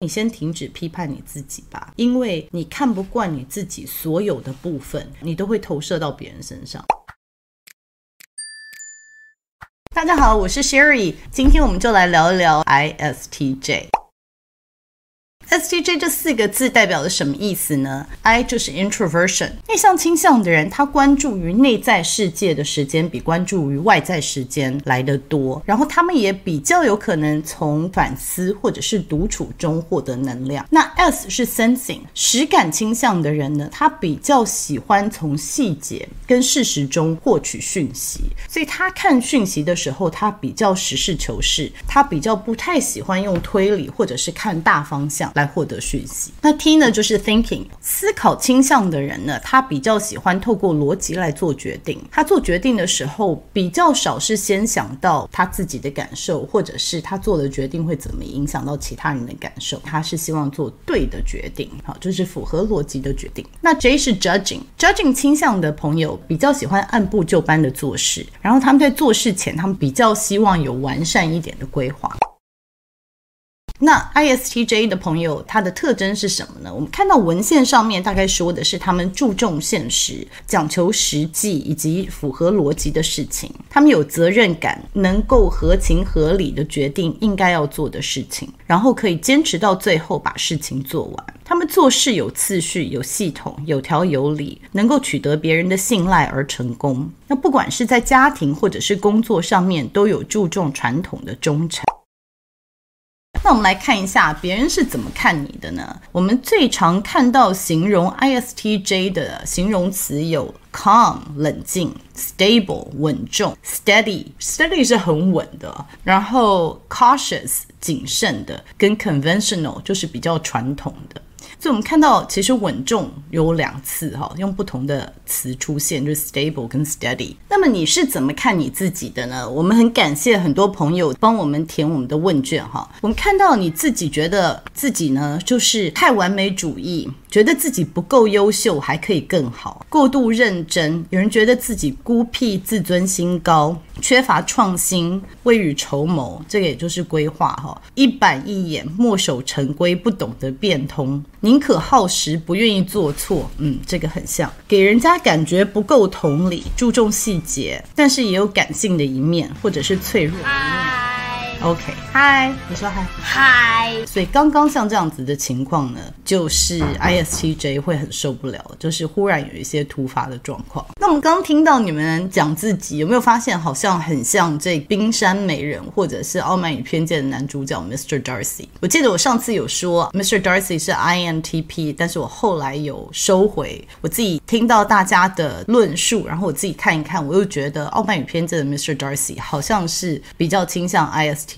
你先停止批判你自己吧，因为你看不惯你自己所有的部分，你都会投射到别人身上。大家好，我是 Sherry， 今天我们就来聊一聊 ISTJ。STJ 这四个字代表的什么意思呢？ I 就是 introversion， 内向倾向的人，他关注于内在世界的时间比关注于外在时间来得多，然后他们也比较有可能从反思或者是独处中获得能量。那 S 是 sensing， 实感倾向的人呢，他比较喜欢从细节跟事实中获取讯息，所以他看讯息的时候，他比较实事求是，他比较不太喜欢用推理或者是看大方向来获得讯息。那 T 呢，就是 thinking， 思考倾向的人呢，他比较喜欢透过逻辑来做决定，他做决定的时候比较少是先想到他自己的感受，或者是他做的决定会怎么影响到其他人的感受，他是希望做对的决定，好，就是符合逻辑的决定。那 J 是 judging 倾向的朋友比较喜欢按部就班的做事，然后他们在做事前他们比较希望有完善一点的规划。那 ISTJ 的朋友，他的特征是什么呢？我们看到文献上面大概说的是，他们注重现实，讲求实际以及符合逻辑的事情，他们有责任感，能够合情合理的决定应该要做的事情，然后可以坚持到最后把事情做完。他们做事有次序，有系统，有条有理，能够取得别人的信赖而成功。那不管是在家庭或者是工作上面，都有注重传统的忠诚。那我们来看一下别人是怎么看你的呢？我们最常看到形容 ISTJ 的形容词有calm 冷静， stable 稳重， steady 是很稳的，然后 cautious 谨慎的，跟 conventional 就是比较传统的。所以我们看到其实稳重有两次用不同的词出现，就是 stable 跟 steady。 那么你是怎么看你自己的呢？我们很感谢很多朋友帮我们填我们的问卷。我们看到你自己觉得自己呢，就是太完美主义，觉得自己不够优秀还可以更好，过度认真，有人觉得自己孤僻，自尊心高，缺乏创新，未雨绸缪，这个也就是规划，一板一眼，墨守成规，不懂得变通，宁可耗时，不愿意做错，这个很像，给人家感觉不够同理，注重细节，但是也有感性的一面，或者是脆弱的一面。OK， 嗨，你说嗨，嗨。所以刚刚像这样子的情况呢，就是 ISTJ 会很受不了，就是忽然有一些突发的状况。那我们刚刚听到你们讲自己，有没有发现好像很像这冰山美人或者是傲慢与偏见的男主角 Mr. Darcy？ 我记得我上次有说 Mr. Darcy 是 INTP， 但是我后来有收回，我自己听到大家的论述，然后我自己看一看，我又觉得傲慢与偏见的 Mr. Darcy 好像是比较倾向 ISTJ。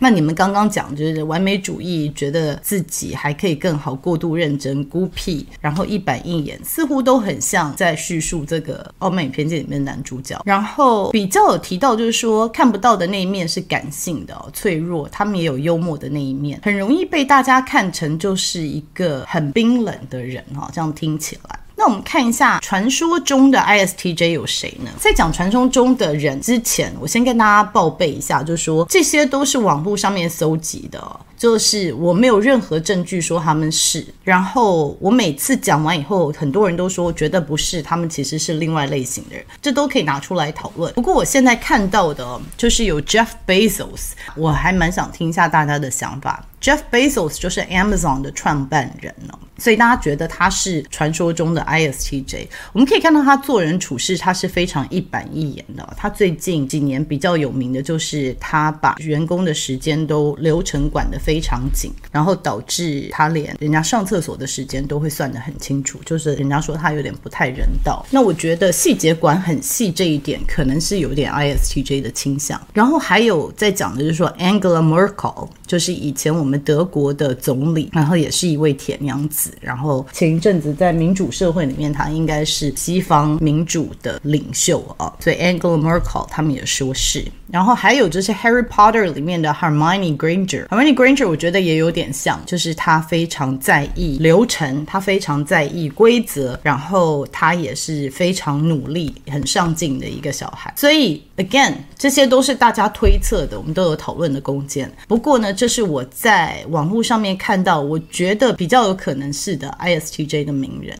那你们刚刚讲就是完美主义，觉得自己还可以更好，过度认真，孤僻，然后一板一眼，似乎都很像在叙述这个傲慢与偏见里面的男主角。然后比较有提到就是说看不到的那一面是感性的脆弱，他们也有幽默的那一面，很容易被大家看成就是一个很冰冷的人这样听起来。那我们看一下传说中的 ISTJ 有谁呢？在讲传说中的人之前，我先跟大家报备一下，就是说这些都是网络上面搜集的就是我没有任何证据说他们是，然后我每次讲完以后，很多人都说觉得不是，他们其实是另外类型的人，这都可以拿出来讨论。不过我现在看到的就是有 Jeff Bezos， 我还蛮想听一下大家的想法。Jeff Bezos 就是 Amazon 的创办人所以大家觉得他是传说中的 ISTJ。 我们可以看到他做人处事，他是非常一板一眼的他最近几年比较有名的就是他把员工的时间都流程管得非常紧，然后导致他连人家上厕所的时间都会算得很清楚，就是人家说他有点不太人道。那我觉得细节管很细这一点可能是有点 ISTJ 的倾向。然后还有在讲的就是说 Angela Merkel， 就是以前我们德国的总理，然后也是一位铁娘子，然后前一阵子在民主社会里面他应该是西方民主的领袖所以 Angela Merkel 他们也说是。然后还有就是 Harry Potter 里面的 Hermione Granger， Hermione Granger 我觉得也有点像，就是她非常在意流程，她非常在意规则，然后她也是非常努力很上进的一个小孩。所以 again 这些都是大家推测的，我们都有讨论的空间。不过呢，这是我在网络上面看到我觉得比较有可能是的 ISTJ 的名人。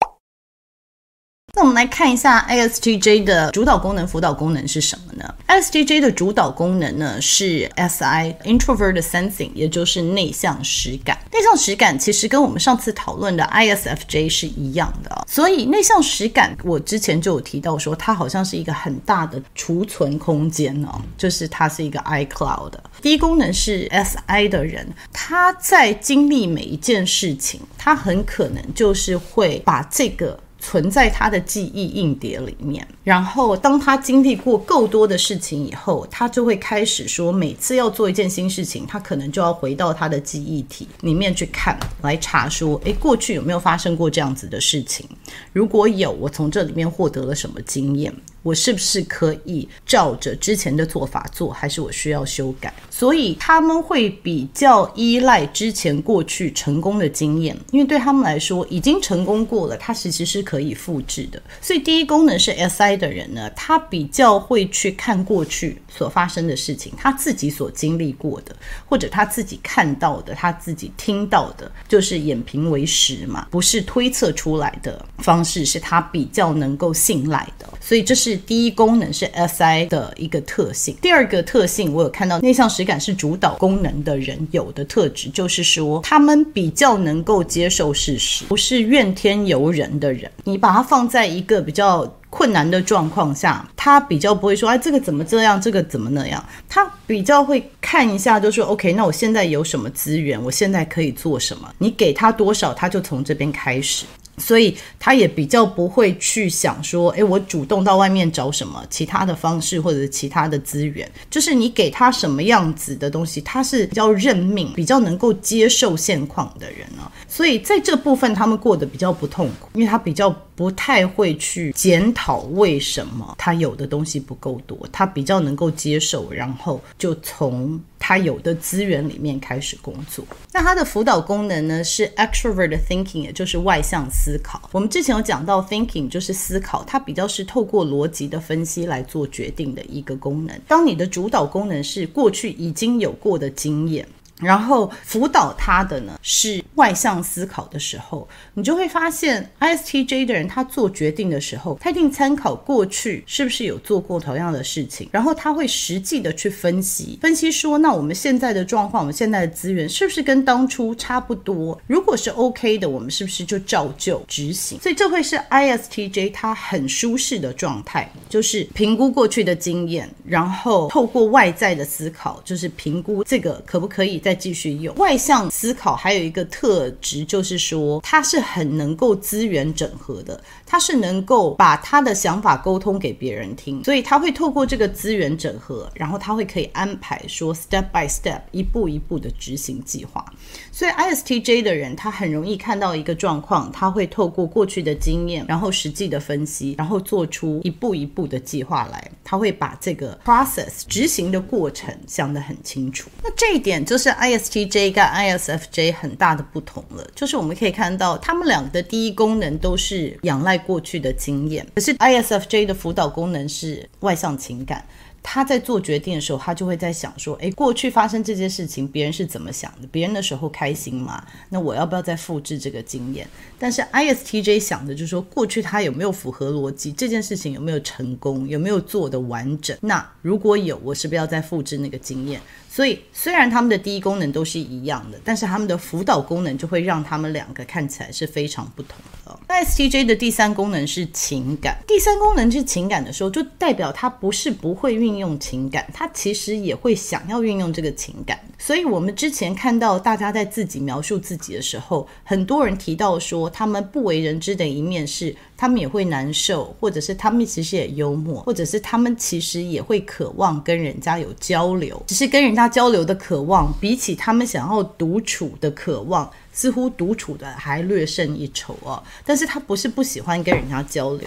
那我们来看一下 ISTJ 的主导功能、辅导功能是什么呢？ ISTJ 的主导功能呢是 SI Introverted Sensing， 也就是内向实感。内向实感其实跟我们上次讨论的 ISFJ 是一样的哦。所以内向实感我之前就有提到说它好像是一个很大的储存空间哦，就是它是一个 iCloud。第一功能是 SI 的人，他在经历每一件事情，他很可能就是会把这个存在他的记忆硬碟里面，然后当他经历过够多的事情以后，他就会开始说每次要做一件新事情，他可能就要回到他的记忆体里面去看，来查说过去有没有发生过这样子的事情，如果有，我从这里面获得了什么经验，我是不是可以照着之前的做法做，还是我需要修改。所以他们会比较依赖之前过去成功的经验，因为对他们来说已经成功过了，它其实是可以复制的。所以第一功能是 SI 的人呢，他比较会去看过去所发生的事情，他自己所经历过的，或者他自己看到的，他自己听到的，就是眼凭为实嘛，不是推测出来的方式，是他比较能够信赖的。所以这是第一功能是 SI 的一个特性。第二个特性我有看到内向实感是主导功能的人有的特质，就是说他们比较能够接受事实，不是怨天尤人的人。你把它放在一个比较困难的状况下，他比较不会说这个怎么这样，这个怎么那样，他比较会看一下就说 OK， 那我现在有什么资源，我现在可以做什么，你给他多少他就从这边开始。所以他也比较不会去想说我主动到外面找什么其他的方式或者其他的资源，就是你给他什么样子的东西，他是比较认命，比较能够接受现况的人哦。所以在这部分他们过得比较不痛苦，因为他比较不太会去检讨为什么他有的东西不够多，他比较能够接受，然后就从他有的资源里面开始工作。那他的辅导功能呢是 extroverted thinking， 也就是外向思考。我们之前有讲到 thinking 就是思考，它比较是透过逻辑的分析来做决定的一个功能。当你的主导功能是过去已经有过的经验，然后辅导他的呢是外向思考的时候，你就会发现 ISTJ 的人他做决定的时候，他一定参考过去是不是有做过同样的事情，然后他会实际的去分析说那我们现在的状况，我们现在的资源是不是跟当初差不多，如果是 OK 的，我们是不是就照旧执行。所以这会是 ISTJ 他很舒适的状态，就是评估过去的经验，然后透过外在的思考，就是评估这个可不可以再继续用。外向思考还有一个特质就是说他是很能够资源整合的，他是能够把他的想法沟通给别人听，所以他会透过这个资源整合，然后他会可以安排说 step by step 一步一步的执行计划。所以 ISTJ 的人他很容易看到一个状况，他会透过过去的经验，然后实际的分析，然后做出一步一步的计划来，他会把这个 process 执行的过程想得很清楚。那这一点就是ISTJ 跟 ISFJ 很大的不同了，就是我们可以看到他们两个的第一功能都是仰赖过去的经验，可是 ISFJ 的辅导功能是外向情感，他在做决定的时候，他就会在想说过去发生这件事情别人是怎么想的，别人的时候开心吗？那我要不要再复制这个经验。但是 ISTJ 想的就是说过去他有没有符合逻辑，这件事情有没有成功，有没有做的完整，那如果有，我是不是要再复制那个经验。所以虽然他们的第一功能都是一样的，但是他们的辅导功能就会让他们两个看起来是非常不同的。ISTJ 的第三功能是情感，第三功能是情感的时候，就代表他不是不会运用情感，他其实也会想要运用这个情感。所以我们之前看到大家在自己描述自己的时候，很多人提到说他们不为人知的一面是他们也会难受，或者是他们其实也幽默，或者是他们其实也会渴望跟人家有交流，只是跟人家交流的渴望比起他们想要独处的渴望似乎独处的还略胜一筹哦。但是他不是不喜欢跟人家交流，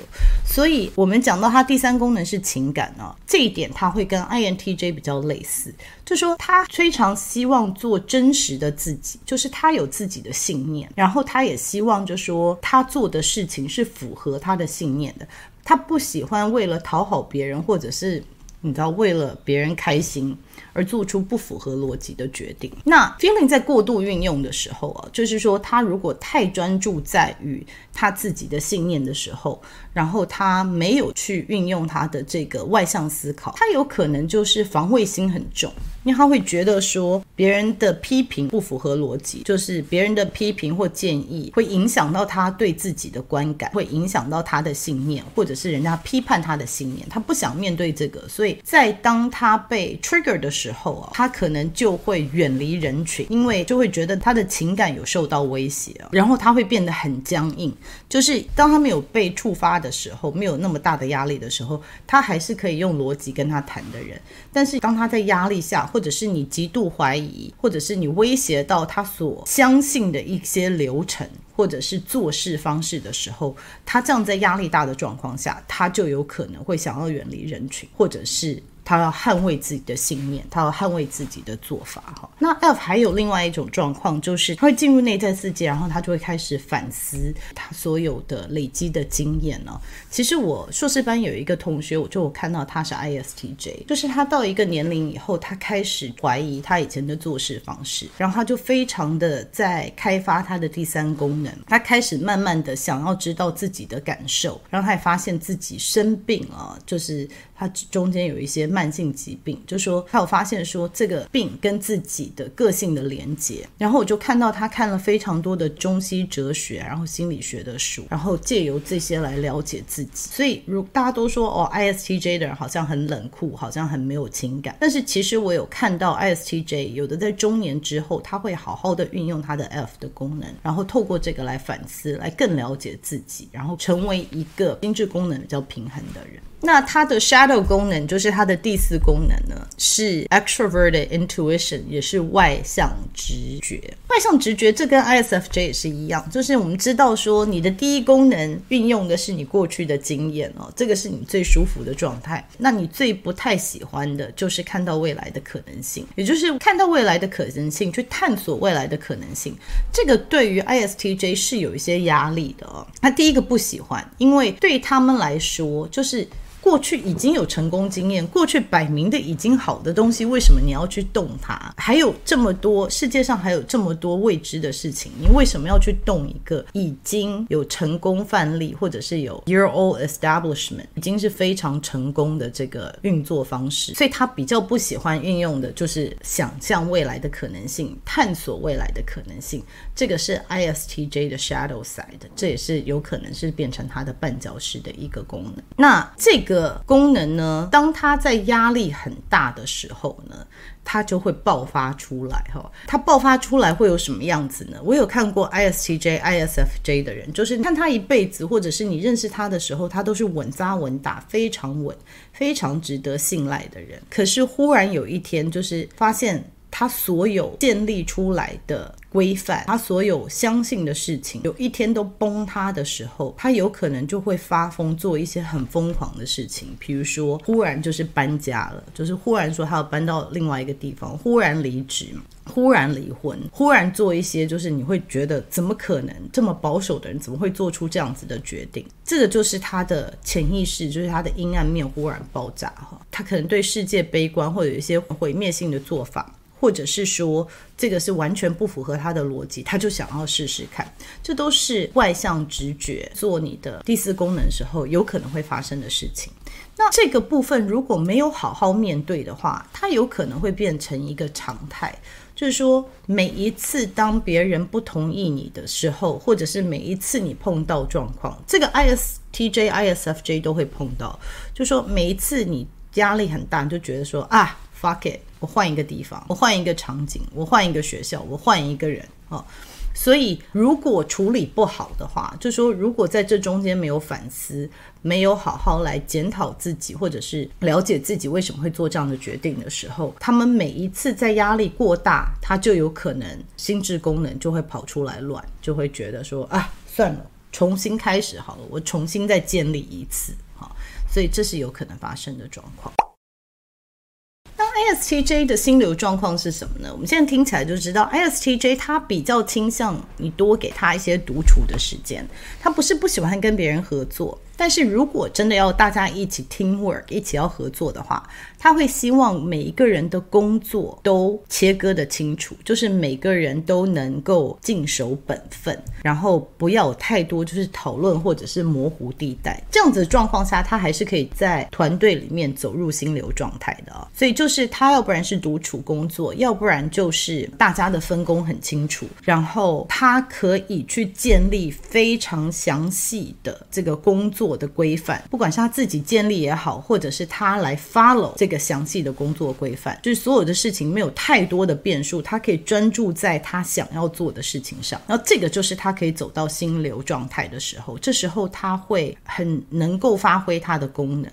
所以我们讲到他第三功能是情感哦，这一点他会跟 INTJ 比较类似，就说他非常希望做真实的自己，就是他有自己的信念，然后他也希望就说他做的事情是符合他的信念的，他不喜欢为了讨好别人或者是你知道为了别人开心而做出不符合逻辑的决定。那 feeling 在过度运用的时候啊，就是说他如果太专注在于他自己的信念的时候，然后他没有去运用他的这个外向思考，他有可能就是防卫心很重，因为他会觉得说别人的批评不符合逻辑，就是别人的批评或建议会影响到他对自己的观感，会影响到他的信念，或者是人家批判他的信念，他不想面对这个，所以在当他被 trigger 的时候他可能就会远离人群，因为就会觉得他的情感有受到威胁，然后他会变得很僵硬，就是当他没有被触发的时候，没有那么大的压力的时候，他还是可以用逻辑跟他谈的人。但是当他在压力下，或者是你极度怀疑，或者是你威胁到他所相信的一些流程或者是做事方式的时候，他这样在压力大的状况下，他就有可能会想要远离人群，或者是他要捍卫自己的信念，他要捍卫自己的做法。那 F 还有另外一种状况，就是他会进入内在世界，然后他就会开始反思他所有的累积的经验哦。其实我硕士班有一个同学，我看到他是 ISTJ， 就是他到一个年龄以后，他开始怀疑他以前的做事方式，然后他就非常的在开发他的第三功能，他开始慢慢的想要知道自己的感受，然后他也发现自己生病了，就是他中间有一些慢性疾病，就说他有发现说这个病跟自己的个性的连结。然后我就看到他看了非常多的中西哲学然后心理学的书，然后借由这些来了解自己。所以如大家都说哦 ISTJ 的人好像很冷酷，好像很没有情感，但是其实我有看到 ISTJ 有的在中年之后，他会好好的运用他的 F 的功能，然后透过这个来反思，来更了解自己，然后成为一个心智功能比较平衡的人。那他的 shadow 功能，就是他的第四功能呢，是 extroverted intuition， 也是外向直觉。外向直觉这跟 ISFJ 也是一样，就是我们知道说你的第一功能运用的是你过去的经验哦，这个是你最舒服的状态。那你最不太喜欢的就是看到未来的可能性，也就是看到未来的可能性，去探索未来的可能性，这个对于 ISTJ 是有一些压力的哦。他第一个不喜欢，因为对他们来说就是过去已经有成功经验，过去摆明的已经好的东西，为什么你要去动它？还有这么多，世界上还有这么多未知的事情，你为什么要去动一个已经有成功范例，或者是有 year old establishment， 已经是非常成功的这个运作方式？所以他比较不喜欢运用的就是想象未来的可能性，探索未来的可能性，这个是 ISTJ 的 shadow side， 这也是有可能是变成他的绊脚石的一个功能。那这个功能呢，当他在压力很大的时候呢，它就会爆发出来哦。它爆发出来会有什么样子呢？我有看过 ISTJ、ISFJ 的人，就是看他一辈子，或者是你认识他的时候，他都是稳扎稳打，非常稳，非常值得信赖的人。可是忽然有一天，就是发现他所有建立出来的规范，他所有相信的事情，有一天都崩塌的时候，他有可能就会发疯，做一些很疯狂的事情。比如说忽然就是搬家了，就是忽然说他要搬到另外一个地方，忽然离职，忽然离婚，忽然做一些就是你会觉得怎么可能，这么保守的人怎么会做出这样子的决定。这个就是他的潜意识，就是他的阴暗面忽然爆炸。他可能对世界悲观，或者有一些毁灭性的做法，或者是说这个是完全不符合他的逻辑，他就想要试试看，这都是外向直觉做你的第四功能时候有可能会发生的事情。那这个部分如果没有好好面对的话，它有可能会变成一个常态，就是说每一次当别人不同意你的时候，或者是每一次你碰到状况，这个 ISTJ、ISFJ 都会碰到，就是说每一次你压力很大，你就觉得说啊 fuck it， 我换一个地方，我换一个场景，我换一个学校，我换一个人哦。所以如果处理不好的话，就说如果在这中间没有反思，没有好好来检讨自己，或者是了解自己为什么会做这样的决定的时候，他们每一次在压力过大，他就有可能心智功能就会跑出来乱，就会觉得说啊，算了，重新开始好了，我重新再建立一次。所以这是有可能发生的状况。ISTJ 的心流状况是什么呢？我们现在听起来就知道 ISTJ 他比较倾向你多给他一些独处的时间，他不是不喜欢跟别人合作，但是如果真的要大家一起 teamwork 一起要合作的话，他会希望每一个人的工作都切割得清楚，就是每个人都能够尽守本分，然后不要有太多就是讨论或者是模糊地带。这样子的状况下，他还是可以在团队里面走入心流状态的。所以就是他要不然是独处工作，要不然就是大家的分工很清楚，然后他可以去建立非常详细的这个工作的规范，不管是他自己建立也好，或者是他来 follow 这个详细的工作规范，就是所有的事情没有太多的变数，他可以专注在他想要做的事情上，然后这个就是他可以走到心流状态的时候，这时候他会很能够发挥他的功能，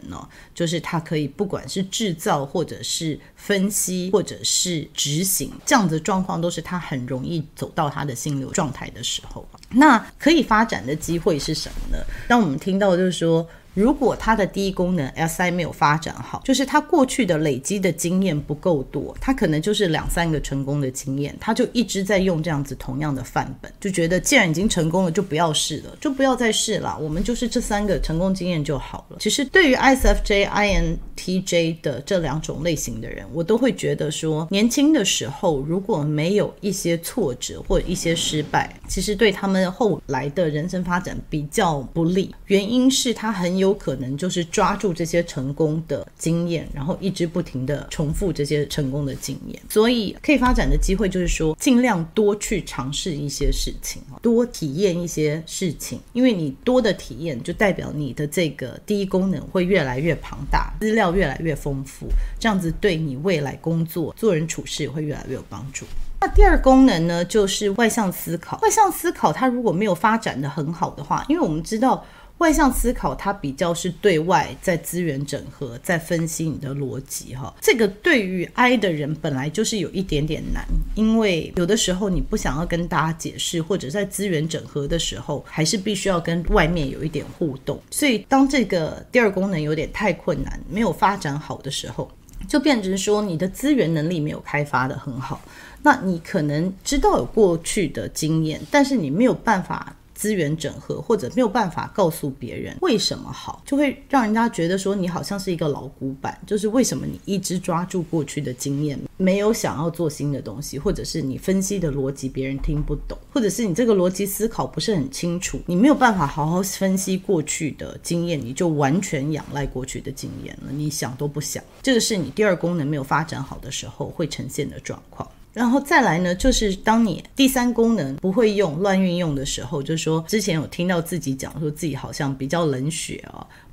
就是他可以不管是制造或者是分析或者是执行，这样的状况都是他很容易走到他的心流状态的时候。那可以发展的机会是什么呢？当我们听到就是说，如果他的第一功能 SI 没有发展好，就是他过去的累积的经验不够多，他可能就是2-3个成功的经验，他就一直在用这样子同样的范本，就觉得既然已经成功了就不要试了，就不要再试了，我们就是这3个成功经验就好了。其实对于 ISFJ INTJ 的这2种类型的人，我都会觉得说，年轻的时候如果没有一些挫折或者一些失败，其实对他们后来的人生发展比较不利，原因是他很有可能就是抓住这些成功的经验，然后一直不停的重复这些成功的经验。所以可以发展的机会就是说，尽量多去尝试一些事情，多体验一些事情，因为你多的体验就代表你的这个第一功能会越来越庞大，资料越来越丰富，这样子对你未来工作做人处事会越来越有帮助。那第二功能呢，就是外向思考。外向思考它如果没有发展的很好的话，因为我们知道外向思考它比较是对外在资源整合，在分析你的逻辑，这个对于 I 的人本来就是有一点点难，因为有的时候你不想要跟大家解释，或者在资源整合的时候还是必须要跟外面有一点互动，所以当这个第二功能有点太困难，没有发展好的时候，就变成说你的资源能力没有开发的很好，那你可能知道有过去的经验，但是你没有办法资源整合，或者没有办法告诉别人为什么好，就会让人家觉得说你好像是一个老古板，就是为什么你一直抓住过去的经验，没有想要做新的东西，或者是你分析的逻辑别人听不懂，或者是你这个逻辑思考不是很清楚，你没有办法好好分析过去的经验，你就完全仰赖过去的经验了，你想都不想。这个是你第二功能没有发展好的时候会呈现的状况。然后再来呢，就是当你第三功能不会用乱运用的时候，就是说之前有听到自己讲说自己好像比较冷血，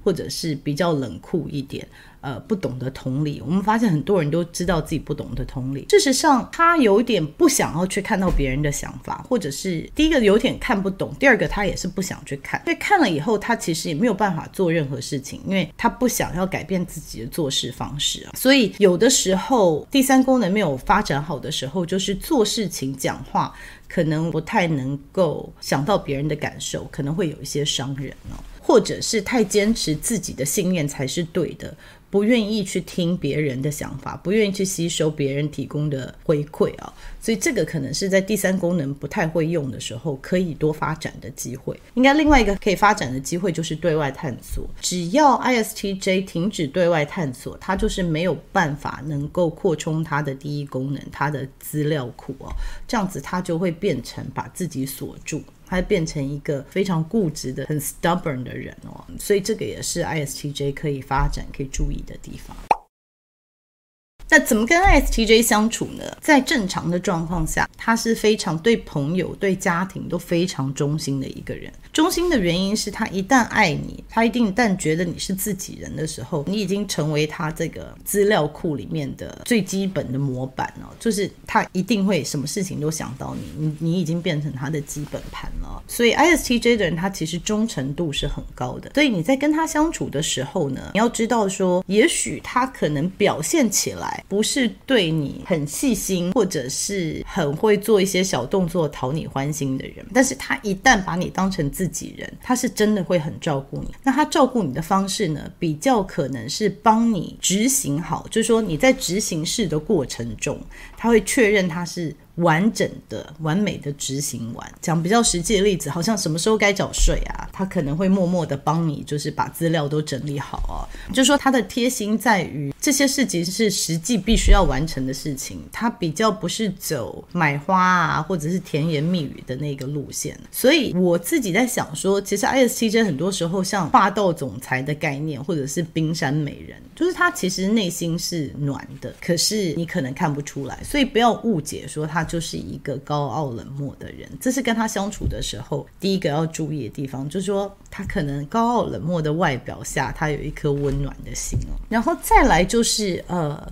或者是比较冷酷一点，不懂得同理。我们发现很多人都知道自己不懂得同理，事实上他有点不想要去看到别人的想法，或者是第一个有点看不懂，第二个他也是不想去看，所以看了以后他其实也没有办法做任何事情，因为他不想要改变自己的做事方式。所以有的时候第三功能没有发展好的时候，就是做事情讲话可能不太能够想到别人的感受，可能会有一些伤人，或者是太坚持自己的信念才是对的，不愿意去听别人的想法，不愿意去吸收别人提供的回馈，所以这个可能是在第三功能不太会用的时候可以多发展的机会。应该另外一个可以发展的机会就是对外探索，只要 ISTJ 停止对外探索，他就是没有办法能够扩充他的第一功能，他的资料库，这样子他就会变成把自己锁住，他变成一个非常固执的很 stubborn 的人，所以这个也是 ISTJ 可以发展可以注意的地方。那怎么跟 ISTJ 相处呢？在正常的状况下，他是非常对朋友对家庭都非常忠心的一个人。忠心的原因是他一旦爱你，他一定但觉得你是自己人的时候，你已经成为他这个资料库里面的最基本的模板了，就是他一定会什么事情都想到你已经变成他的基本盘了。所以 ISTJ 的人他其实忠诚度是很高的，所以你在跟他相处的时候呢，你要知道说也许他可能表现起来不是对你很细心或者是很会做一些小动作讨你欢心的人，但是他一旦把你当成自己人，他是真的会很照顾你。那他照顾你的方式呢，比较可能是帮你执行好，就是说你在执行事的过程中，他会确认他是完整的完美的执行完。讲比较实际的例子，好像什么时候该缴税啊，他可能会默默的帮你就是把资料都整理好啊。就是说他的贴心在于这些事情是实际必须要完成的事情，他比较不是走买花啊或者是甜言蜜语的那个路线。所以我自己在想说，其实 ISTJ 很多时候像霸道总裁的概念或者是冰山美人，就是他其实内心是暖的，可是你可能看不出来，所以不要误解说他就是一个高傲冷漠的人。这是跟他相处的时候第一个要注意的地方，就是说他可能高傲冷漠的外表下，他有一颗温暖的心哦。然后再来就是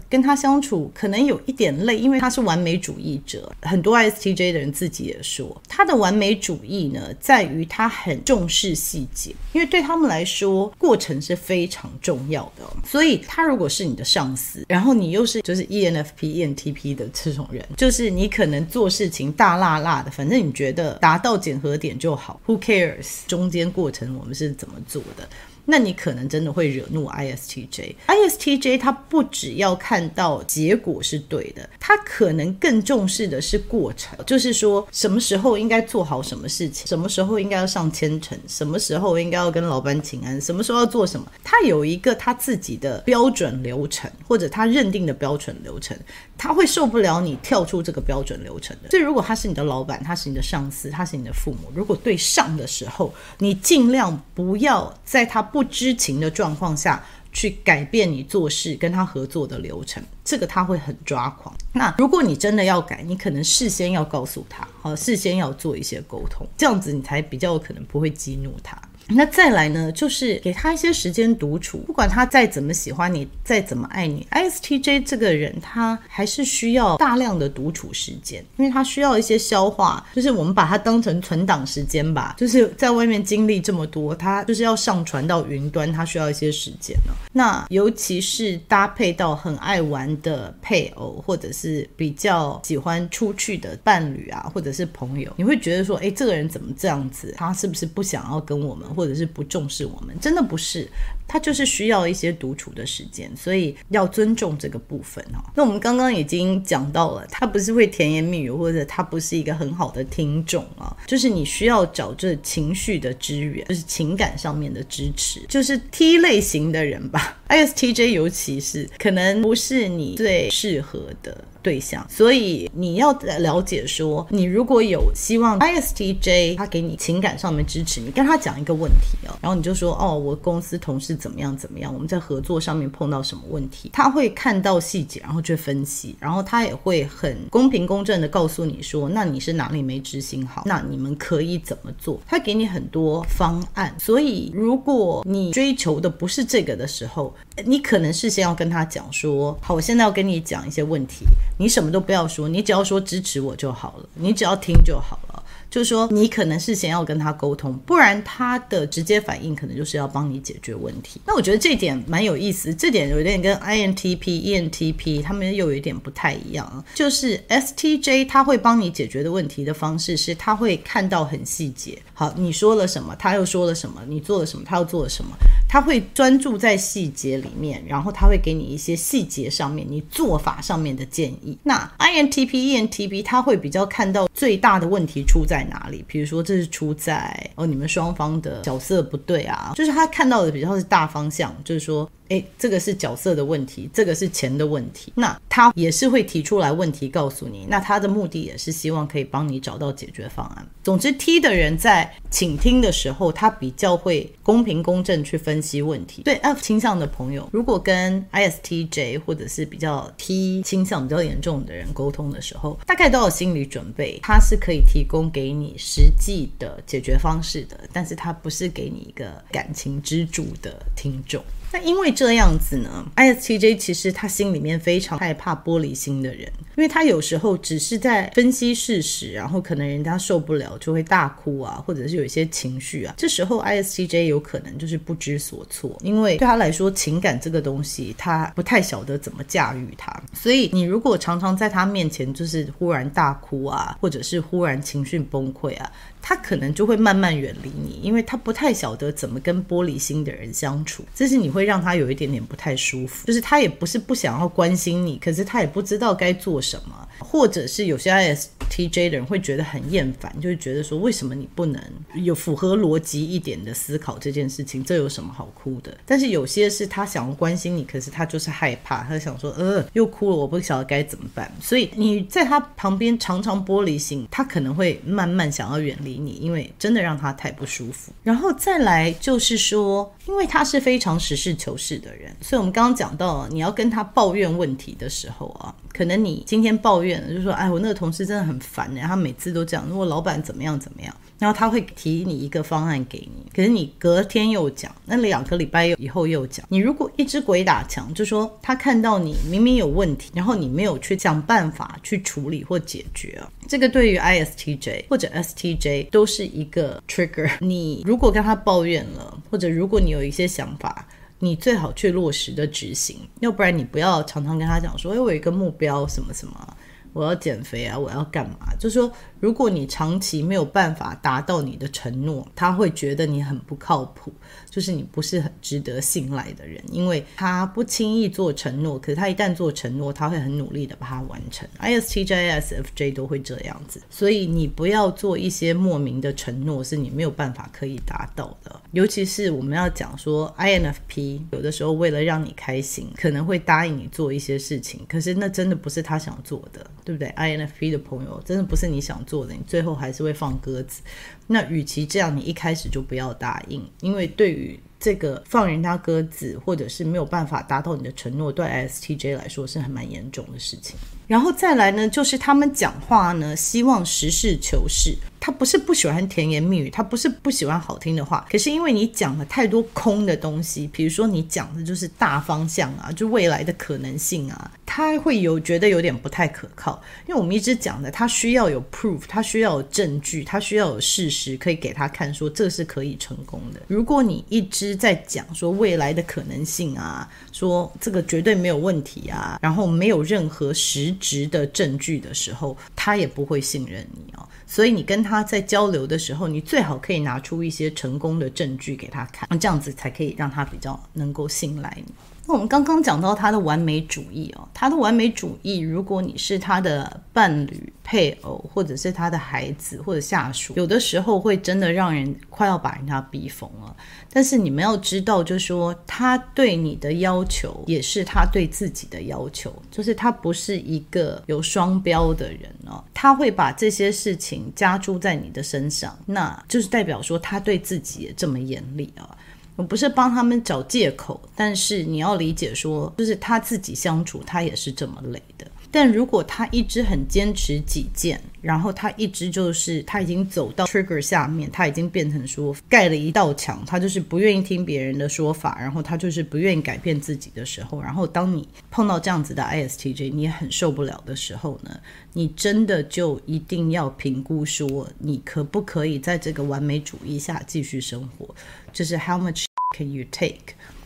跟他相处可能有一点累，因为他是完美主义者。很多 ISTJ 的人自己也说他的完美主义呢在于他很重视细节，因为对他们来说过程是非常重要的哦。所以他如果是你的上司，然后你又是就是 ENFP ENTP 的这种人，就是你可能做事情大辣辣的，反正你觉得达到检核点就好， who cares 中间过程我们是怎么做的，那你可能真的会惹怒 ISTJ。 ISTJ 他不只要看到结果是对的，他可能更重视的是过程，就是说什么时候应该做好什么事情，什么时候应该要上千层，什么时候应该要跟老板请安，什么时候要做什么，他有一个他自己的标准流程，或者他认定的标准流程，他会受不了你跳出这个标准流程的。所以如果他是你的老板，他是你的上司，他是你的父母，如果对上的时候，你尽量不要在他不知情的状况下去改变你做事跟他合作的流程，这个他会很抓狂。那如果你真的要改，你可能事先要告诉他，事先要做一些沟通，这样子你才比较有可能不会激怒他。那再来呢，就是给他一些时间独处，不管他再怎么喜欢你，再怎么爱你， ISTJ 这个人他还是需要大量的独处时间，因为他需要一些消化，就是我们把它当成存档时间吧，就是在外面经历这么多，他就是要上传到云端，他需要一些时间哦。那尤其是搭配到很爱玩的配偶，或者是比较喜欢出去的伴侣啊，或者是朋友，你会觉得说这个人怎么这样子，他是不是不想要跟我们，或者是不重视我们，真的不是，他就是需要一些独处的时间，所以要尊重这个部分哦。那我们刚刚已经讲到了，他不是会甜言蜜语，或者他不是一个很好的听众啊，就是你需要找这情绪的支援，就是情感上面的支持，就是 T 类型的人吧， ISTJ 尤其是可能不是你最适合的对象，所以你要了解说，你如果有希望 ISTJ 他给你情感上面支持，你跟他讲一个问题哦，然后你就说我公司同事怎么样怎么样，我们在合作上面碰到什么问题，他会看到细节，然后去分析，然后他也会很公平公正的告诉你说，那你是哪里没执行好，那你们可以怎么做，他给你很多方案。所以如果你追求的不是这个的时候，你可能事先要跟他讲说，好，我现在要跟你讲一些问题，你什么都不要说，你只要说支持我就好了，你只要听就好了，就是说你可能事先要跟他沟通，不然他的直接反应可能就是要帮你解决问题。那我觉得这点蛮有意思，这点有点跟 INTP ENTP 他们又有一点不太一样，就是 STJ 他会帮你解决的问题的方式是他会看到很细节，好，你说了什么他又说了什么，你做了什么他又做了什么，他会专注在细节里面，然后他会给你一些细节上面你做法上面的建议。那 INTP ENTP 他会比较看到最大的问题出在哪里，比如说这是出在你们双方的角色不对啊，就是他看到的比较是大方向，就是说这个是角色的问题，这个是钱的问题，那他也是会提出来问题告诉你，那他的目的也是希望可以帮你找到解决方案。总之 T 的人在倾听的时候，他比较会公平公正去分析问题。对 F 倾向的朋友，如果跟 ISTJ 或者是比较 T 倾向比较严重的人沟通的时候，大概都有心理准备，他是可以提供给你实际的解决方式的，但是他不是给你一个感情支柱的听众。那因为这样子呢， ISTJ 其实他心里面非常害怕玻璃心的人，因为他有时候只是在分析事实，然后可能人家受不了就会大哭啊，或者是有一些情绪啊，这时候 ISTJ 有可能就是不知所措，因为对他来说情感这个东西他不太晓得怎么驾驭它，所以你如果常常在他面前就是忽然大哭啊，或者是忽然情绪崩溃啊，他可能就会慢慢远离你，因为他不太晓得怎么跟玻璃心的人相处，这是你会让他有一点点不太舒服，就是他也不是不想要关心你，可是他也不知道该做什么，或者是有些 ISTJ 的人会觉得很厌烦，就是觉得说为什么你不能有符合逻辑一点的思考这件事情，这有什么好哭的。但是有些是他想要关心你，可是他就是害怕，他想说又哭了，我不晓得该怎么办，所以你在他旁边常常玻璃心，他可能会慢慢想要远离你，因为真的让他太不舒服。然后再来就是说，因为他是非常实事求是的人，所以我们刚刚讲到，你要跟他抱怨问题的时候啊，可能你今天抱怨就说，哎，我那个同事真的很烦，他每次都这样，如果老板怎么样怎么样，然后他会提你一个方案给你，可是你隔天又讲，那2个礼拜以后又讲，你如果一直鬼打墙，就说他看到你明明有问题，然后你没有去想办法去处理或解决啊，这个对于 ISTJ 或者 STJ 都是一个 trigger。 你如果跟他抱怨了，或者如果你有一些想法，你最好去落实的执行，要不然你不要常常跟他讲说，哎，我有一个目标什么什么，我要减肥啊，我要干嘛，就是说如果你长期没有办法达到你的承诺，他会觉得你很不靠谱，就是你不是很值得信赖的人，因为他不轻易做承诺，可是他一旦做承诺，他会很努力的把它完成。 ISTJ、ISFJ 都会这样子，所以你不要做一些莫名的承诺是你没有办法可以达到的。尤其是我们要讲说 INFP 有的时候为了让你开心，可能会答应你做一些事情，可是那真的不是他想做的，对不对？ INFP 的朋友真的不是你想做的，你最后还是会放鸽子。那与其这样，你一开始就不要答应，因为对于这个放人家鸽子或者是没有办法达到你的承诺，对 ISTJ 来说是很蛮严重的事情。然后再来呢，就是他们讲话呢希望实事求是，他不是不喜欢甜言蜜语，他不是不喜欢好听的话，可是因为你讲了太多空的东西，比如说你讲的就是大方向啊，就未来的可能性啊，他会觉得有点不太可靠，因为我们一直讲的他需要有 proof， 他需要有证据，他需要有事实可以给他看说这是可以成功的。如果你一直在讲说未来的可能性啊，说这个绝对没有问题啊，然后没有任何实质的证据的时候，他也不会信任你哦。所以你跟他在交流的时候，你最好可以拿出一些成功的证据给他看，这样子才可以让他比较能够信赖你。那我们刚刚讲到他的完美主义哦，他的完美主义，如果你是他的伴侣、配偶，或者是他的孩子或者下属，有的时候会真的让人快要把人家逼疯了。但是你们要知道，就是说他对你的要求也是他对自己的要求，就是他不是一个有双标的人哦，他会把这些事情加诸在你的身上，那就是代表说他对自己也这么严厉啊。我不是帮他们找借口，但是你要理解说，就是他自己相处他也是这么累的。但如果他一直很坚持己见，然后他一直就是他已经走到 trigger 下面，他已经变成说盖了一道墙，他就是不愿意听别人的说法，然后他就是不愿意改变自己的时候，然后当你碰到这样子的 ISTJ 你也很受不了的时候呢，你真的就一定要评估说你可不可以在这个完美主义下继续生活，就是 how much can you take。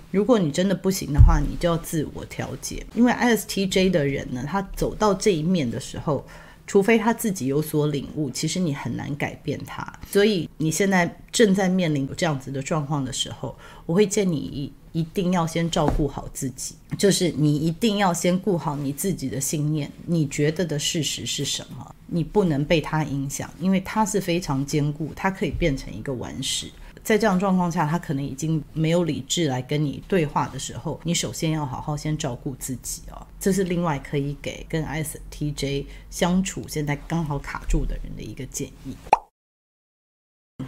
如果你真的不行的话，你就要自我调节。因为 ISTJ 的人呢，他走到这一面的时候，除非他自己有所领悟，其实你很难改变他。所以你现在正在面临有这样子的状况的时候，我会建议一定要先照顾好自己，就是你一定要先顾好你自己的信念，你觉得的事实是什么，你不能被他影响，因为他是非常坚固，他可以变成一个顽石。在这样状况下他可能已经没有理智来跟你对话的时候，你首先要好好先照顾自己哦。这是另外可以给跟 ISTJ 相处现在刚好卡住的人的一个建议。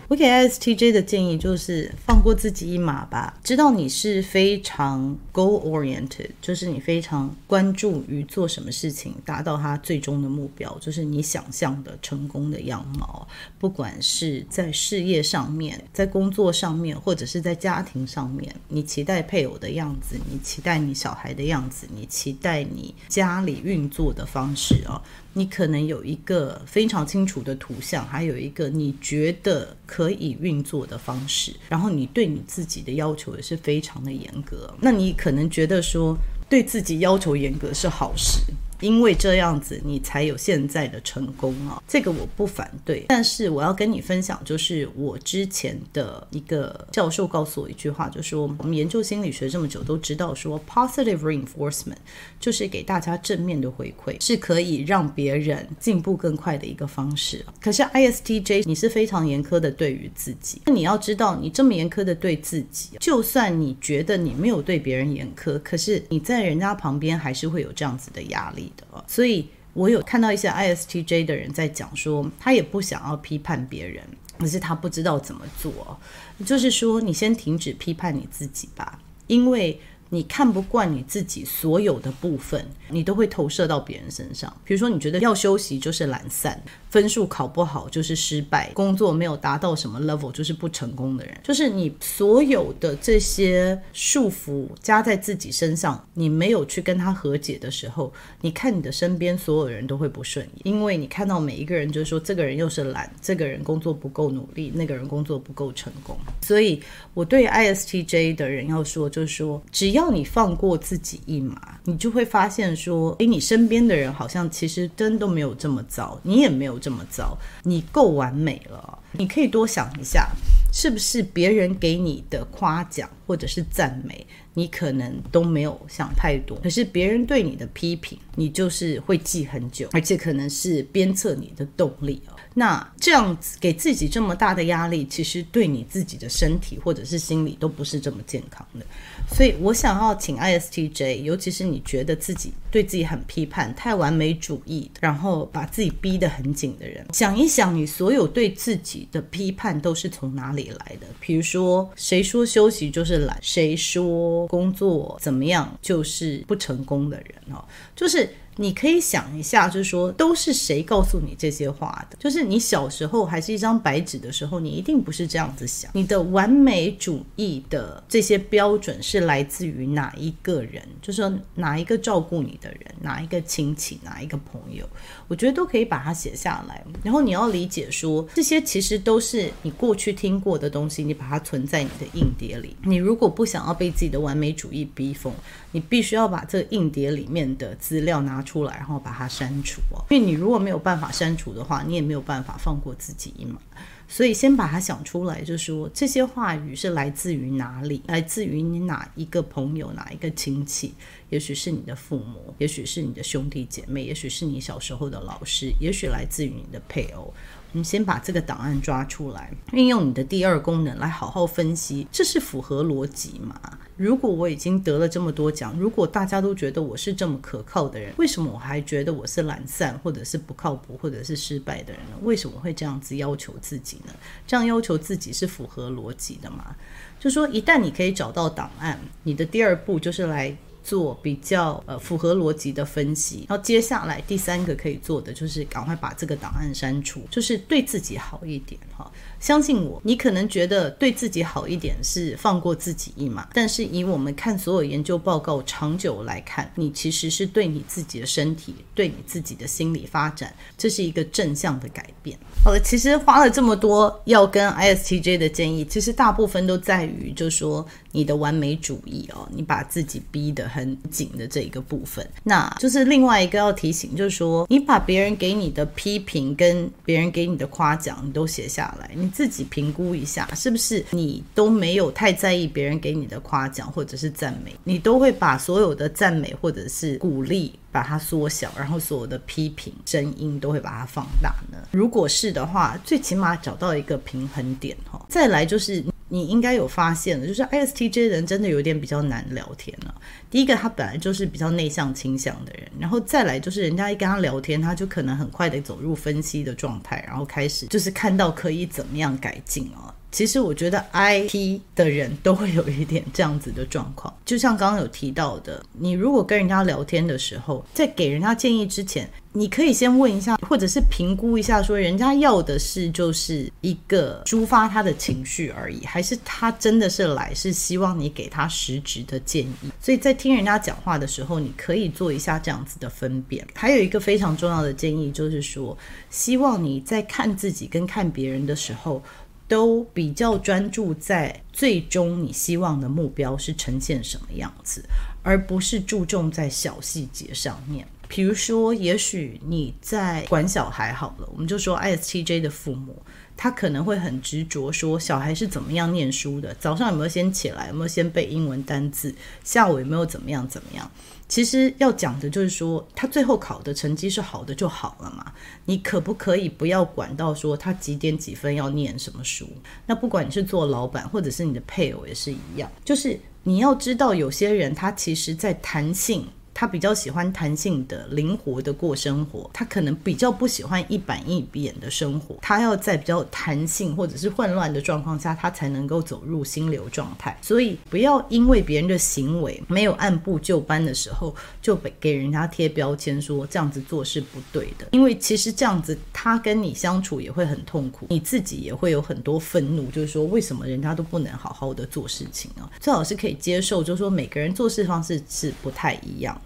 我给 ISTJ 的建议就是放过自己一马吧，知道你是非常 goal oriented， 就是你非常关注于做什么事情达到它最终的目标，就是你想象的成功的样貌，不管是在事业上面，在工作上面，或者是在家庭上面，你期待配偶的样子，你期待你小孩的样子，你期待你家里运作的方式哦，你可能有一个非常清楚的图像，还有一个你觉得可以运作的方式，然后你对你自己的要求也是非常的严格。那你可能觉得说对自己要求严格是好事，因为这样子你才有现在的成功啊，这个我不反对。但是我要跟你分享，就是我之前的一个教授告诉我一句话，就是我们研究心理学这么久都知道说 positive reinforcement 就是给大家正面的回馈，是可以让别人进步更快的一个方式。可是 ISTJ 你是非常严苛的对于自己，你要知道你这么严苛的对自己，就算你觉得你没有对别人严苛，可是你在人家旁边还是会有这样子的压力。所以我有看到一些 ISTJ 的人在讲说他也不想要批判别人，可是他不知道怎么做，就是说你先停止批判你自己吧，因为你看不惯你自己所有的部分，你都会投射到别人身上。比如说你觉得要休息就是懒散，分数考不好就是失败，工作没有达到什么 level 就是不成功的人，就是你所有的这些束缚加在自己身上，你没有去跟他和解的时候，你看你的身边所有人都会不顺眼，因为你看到每一个人就是说这个人又是懒，这个人工作不够努力，那个人工作不够成功。所以我对 ISTJ 的人要说，就是说只要你放过自己一马，你就会发现说你身边的人好像其实真都没有这么糟，你也没有这么糟，你够完美了。你可以多想一下，是不是别人给你的夸奖或者是赞美你可能都没有想太多，可是别人对你的批评你就是会记很久，而且可能是鞭策你的动力。那这样给自己这么大的压力，其实对你自己的身体或者是心理都不是这么健康的。所以我想要请 ISTJ， 尤其是你觉得自己对自己很批判，太完美主义，然后把自己逼得很紧的人，想一想你所有对自己的批判都是从哪里来的。比如说谁说休息就是懒，谁说工作怎么样就是不成功的人哦，就是你可以想一下，就是说都是谁告诉你这些话的。就是你小时候还是一张白纸的时候，你一定不是这样子想，你的完美主义的这些标准是来自于哪一个人，就是说哪一个照顾你的人，哪一个亲戚，哪一个朋友，我觉得都可以把它写下来。然后你要理解说这些其实都是你过去听过的东西，你把它存在你的硬碟里。你如果不想要被自己的完美主义逼疯，你必须要把这个硬碟里面的资料拿出来，然后把它删除哦。因为你如果没有办法删除的话，你也没有办法放过自己一马。所以先把它想出来，就是说这些话语是来自于哪里，来自于你哪一个朋友，哪一个亲戚，也许是你的父母，也许是你的兄弟姐妹，也许是你小时候的老师，也许来自于你的配偶。你先把这个档案抓出来，运用你的第二功能来好好分析，这是符合逻辑吗？如果我已经得了这么多奖，如果大家都觉得我是这么可靠的人，为什么我还觉得我是懒散或者是不靠谱或者是失败的人呢？为什么会这样子要求自己呢？这样要求自己是符合逻辑的吗？就说一旦你可以找到档案，你的第二步就是来做比较符合逻辑的分析。然后接下来第三个可以做的就是赶快把这个档案删除，就是对自己好一点哈。相信我，你可能觉得对自己好一点是放过自己一马，但是以我们看所有研究报告长久来看，你其实是对你自己的身体，对你自己的心理发展，这是一个正向的改变。好了，其实花了这么多要跟 ISTJ 的建议，其实大部分都在于就是说你的完美主义哦，你把自己逼得很紧的这一个部分。那就是另外一个要提醒，就是说你把别人给你的批评跟别人给你的夸奖你都写下来，你自己评估一下，是不是你都没有太在意别人给你的夸奖或者是赞美，你都会把所有的赞美或者是鼓励把它缩小，然后所有的批评声音都会把它放大呢？如果是的话，最起码找到一个平衡点。再来就是你应该有发现的，就是 ISTJ 人真的有点比较难聊天啊。第一个，他本来就是比较内向倾向的人，然后再来就是人家一跟他聊天，他就可能很快的走入分析的状态，然后开始就是看到可以怎么样改进啊。其实我觉得 IP 的人都会有一点这样子的状况，就像刚刚有提到的，你如果跟人家聊天的时候，在给人家建议之前，你可以先问一下，或者是评估一下，说人家要的是就是一个抒发他的情绪而已，还是他真的是来是希望你给他实质的建议。所以在听人家讲话的时候，你可以做一下这样子的分辨。还有一个非常重要的建议就是说，希望你在看自己跟看别人的时候都比较专注在最终你希望的目标是呈现什么样子，而不是注重在小细节上面。比如说，也许你在管小孩好了，我们就说 ISTJ 的父母，他可能会很执着说小孩是怎么样念书的，早上有没有先起来，有没有先背英文单字，下午有没有怎么样怎么样。其实要讲的就是说，他最后考的成绩是好的就好了嘛，你可不可以不要管到说他几点几分要念什么书。那不管你是做老板或者是你的配偶也是一样，就是你要知道有些人他其实在弹性，他比较喜欢弹性的灵活的过生活，他可能比较不喜欢一板一眼的生活，他要在比较弹性或者是混乱的状况下，他才能够走入心流状态。所以不要因为别人的行为没有按部就班的时候，就给人家贴标签说这样子做是不对的，因为其实这样子他跟你相处也会很痛苦，你自己也会有很多愤怒，就是说为什么人家都不能好好的做事情啊？最好是可以接受，就是说每个人做事方式是不太一样。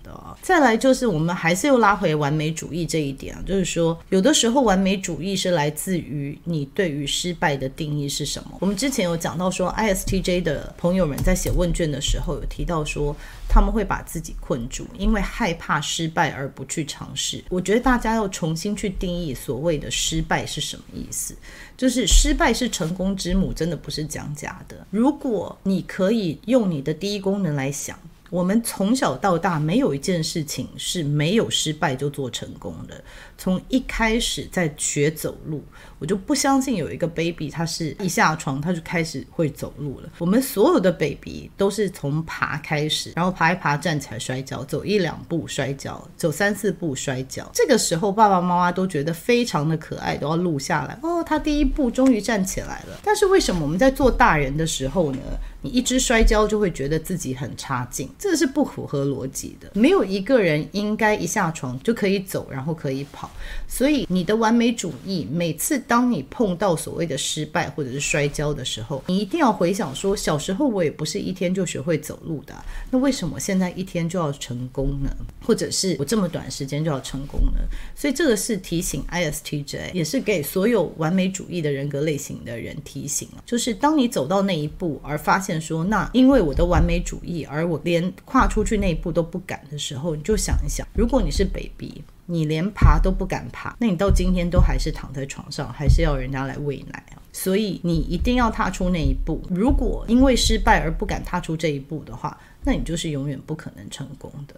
再来就是我们还是又拉回完美主义这一点，就是说有的时候完美主义是来自于你对于失败的定义是什么。我们之前有讲到说 ISTJ 的朋友们在写问卷的时候有提到说，他们会把自己困住，因为害怕失败而不去尝试。我觉得大家要重新去定义所谓的失败是什么意思，就是失败是成功之母，真的不是讲假的。如果你可以用你的第一功能来想，我们从小到大没有一件事情是没有失败就做成功的。从一开始在学走路，我就不相信有一个 baby 他是一下床他就开始会走路了。我们所有的 baby 都是从爬开始，然后爬一爬站起来摔跤，走一两步摔跤，走三四步摔跤。这个时候爸爸妈妈都觉得非常的可爱，都要录下来，哦，他第一步终于站起来了。但是为什么我们在做大人的时候呢，你一直摔跤就会觉得自己很差劲？这是不符合逻辑的。没有一个人应该一下床就可以走，然后可以跑。所以你的完美主义，每次当你碰到所谓的失败或者是摔跤的时候，你一定要回想说，小时候我也不是一天就学会走路的，那为什么现在一天就要成功呢？或者是我这么短时间就要成功呢？所以这个是提醒 ISTJ， 也是给所有完美主义的人格类型的人提醒，就是当你走到那一步而发现说，那因为我的完美主义而我连跨出去那一步都不敢的时候，你就想一想，如果你是 baby， 你连爬都不敢爬，那你到今天都还是躺在床上，还是要人家来喂奶啊。所以你一定要踏出那一步，如果因为失败而不敢踏出这一步的话，那你就是永远不可能成功的。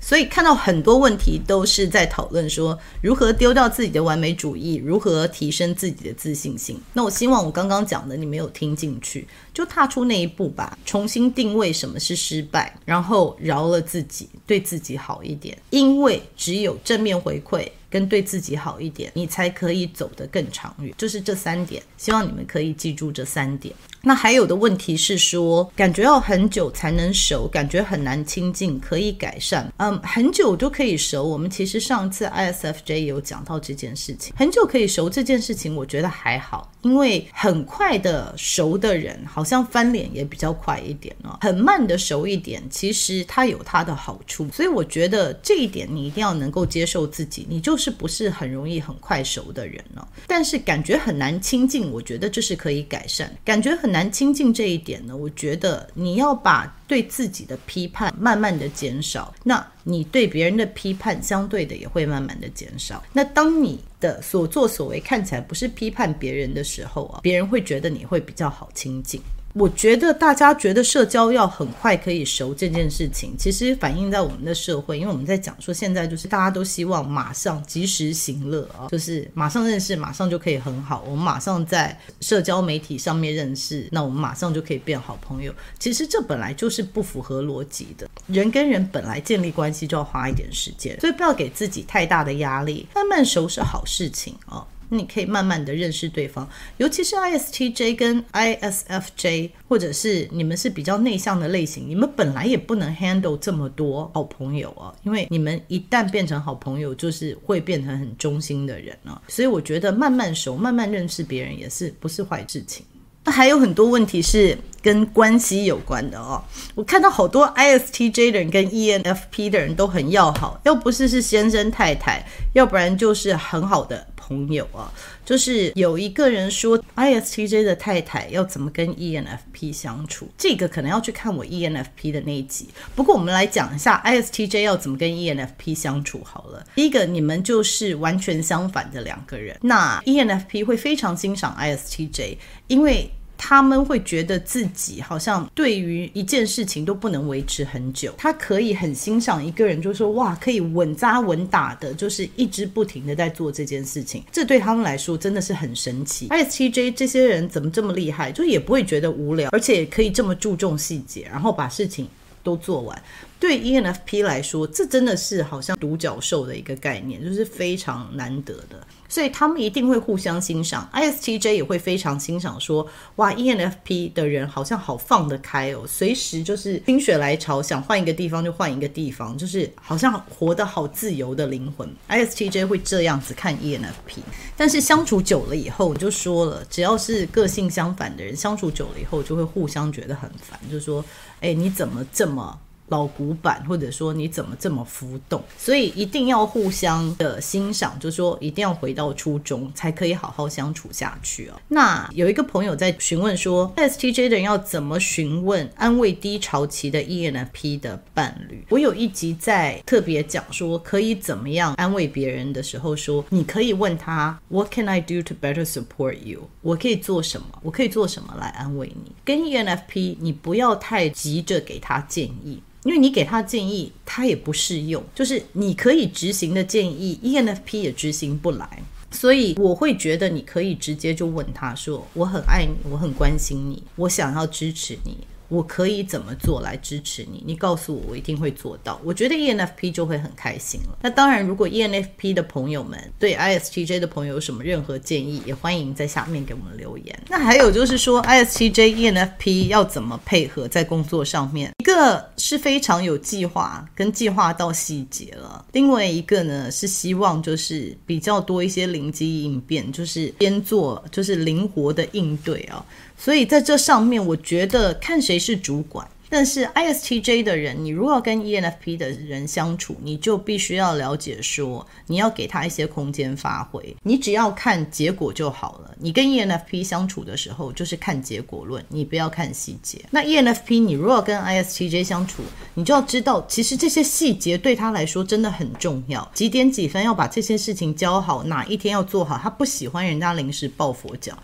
所以看到很多问题都是在讨论说，如何丢掉自己的完美主义，如何提升自己的自信心。那我希望我刚刚讲的你没有听进去，就踏出那一步吧，重新定位什么是失败，然后饶了自己，对自己好一点。因为只有正面回馈跟对自己好一点，你才可以走得更长远。就是这三点，希望你们可以记住这三点。那还有的问题是说，感觉要很久才能熟，感觉很难亲近，可以改善。很久就可以熟，我们其实上次 ISFJ 有讲到这件事情，很久可以熟这件事情我觉得还好，因为很快的熟的人好像翻脸也比较快一点哦，很慢的熟一点其实它有它的好处。所以我觉得这一点你一定要能够接受自己，你就是不是很容易很快熟的人哦。但是感觉很难亲近，我觉得这是可以改善。感觉很难亲近这一点呢，我觉得你要把对自己的批判慢慢的减少，那你对别人的批判相对的也会慢慢的减少。那当你的所作所为看起来不是批判别人的时候啊，别人会觉得你会比较好亲近。我觉得大家觉得社交要很快可以熟这件事情，其实反映在我们的社会，因为我们在讲说现在就是大家都希望马上及时行乐啊，就是马上认识马上就可以很好，我们马上在社交媒体上面认识，那我们马上就可以变好朋友。其实这本来就是不符合逻辑的，人跟人本来建立关系就要花一点时间，所以不要给自己太大的压力，慢慢熟是好事情啊。你可以慢慢的认识对方，尤其是 ISTJ 跟 ISFJ， 或者是你们是比较内向的类型，你们本来也不能 handle 这么多好朋友啊，因为你们一旦变成好朋友就是会变成很中心的人啊，所以我觉得慢慢熟慢慢认识别人也是不是坏事情。那还有很多问题是跟关系有关的哦，我看到好多 ISTJ 的人跟 ENFP 的人都很要好，要不是先生太太，要不然就是很好的朋友啊。就是有一个人说 ISTJ 的太太要怎么跟 ENFP 相处，这个可能要去看我 ENFP 的那一集。不过我们来讲一下 ISTJ 要怎么跟 ENFP 相处好了。第一个，你们就是完全相反的两个人，那 ENFP 会非常欣赏 ISTJ， 因为他们会觉得自己好像对于一件事情都不能维持很久，他可以很欣赏一个人，就是说哇，可以稳扎稳打的，就是一直不停的在做这件事情，这对他们来说真的是很神奇。 ISTJ 这些人怎么这么厉害，就也不会觉得无聊，而且也可以这么注重细节，然后把事情都做完。对 ENFP 来说，这真的是好像独角兽的一个概念，就是非常难得的，所以他们一定会互相欣赏。 ISTJ 也会非常欣赏说，哇， ENFP 的人好像好放得开哦，随时就是心血来潮想换一个地方就换一个地方，就是好像活得好自由的灵魂， ISTJ 会这样子看 ENFP。 但是相处久了以后，我就说了，只要是个性相反的人相处久了以后就会互相觉得很烦，就说哎，你怎么这么老古板，或者说你怎么这么浮动，所以一定要互相的欣赏，就是说一定要回到初衷才可以好好相处下去哦。那有一个朋友在询问说 STJ 的人要怎么询问安慰低潮期的 ENFP 的伴侣，我有一集在特别讲说可以怎么样安慰别人的时候说，你可以问他 What can I do to better support you， 我可以做什么，我可以做什么来安慰你。跟 ENFP 你不要太急着给他建议，因为你给他建议他也不适用，就是你可以执行的建议 ENFP 也执行不来，所以我会觉得你可以直接就问他说，我很爱你，我很关心你，我想要支持你，我可以怎么做来支持你，你告诉我，我一定会做到。我觉得 ENFP 就会很开心了。那当然如果 ENFP 的朋友们对 ISTJ 的朋友有什么任何建议，也欢迎在下面给我们留言。那还有就是说 ISTJ、ENFP 要怎么配合在工作上面，一个是非常有计划跟计划到细节了，另外一个呢是希望就是比较多一些灵机应变，就是边做就是灵活的应对啊。所以在这上面我觉得看谁是主管，但是 ISTJ 的人你如果要跟 ENFP 的人相处，你就必须要了解说你要给他一些空间发挥，你只要看结果就好了。你跟 ENFP 相处的时候就是看结果论，你不要看细节。那 ENFP 你如果要跟 ISTJ 相处，你就要知道其实这些细节对他来说真的很重要，几点几分要把这些事情交好，哪一天要做好，他不喜欢人家临时抱佛脚，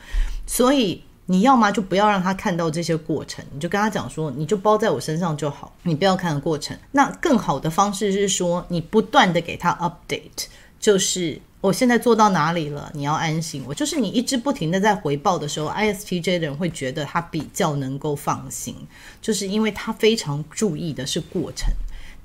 所以你要吗就不要让他看到这些过程，你就跟他讲说你就包在我身上就好，你不要看过程。那更好的方式是说你不断的给他 update， 就是我现在做到哪里了，你要安心我，就是你一直不停的在回报的时候， ISTJ 的人会觉得他比较能够放心，就是因为他非常注意的是过程。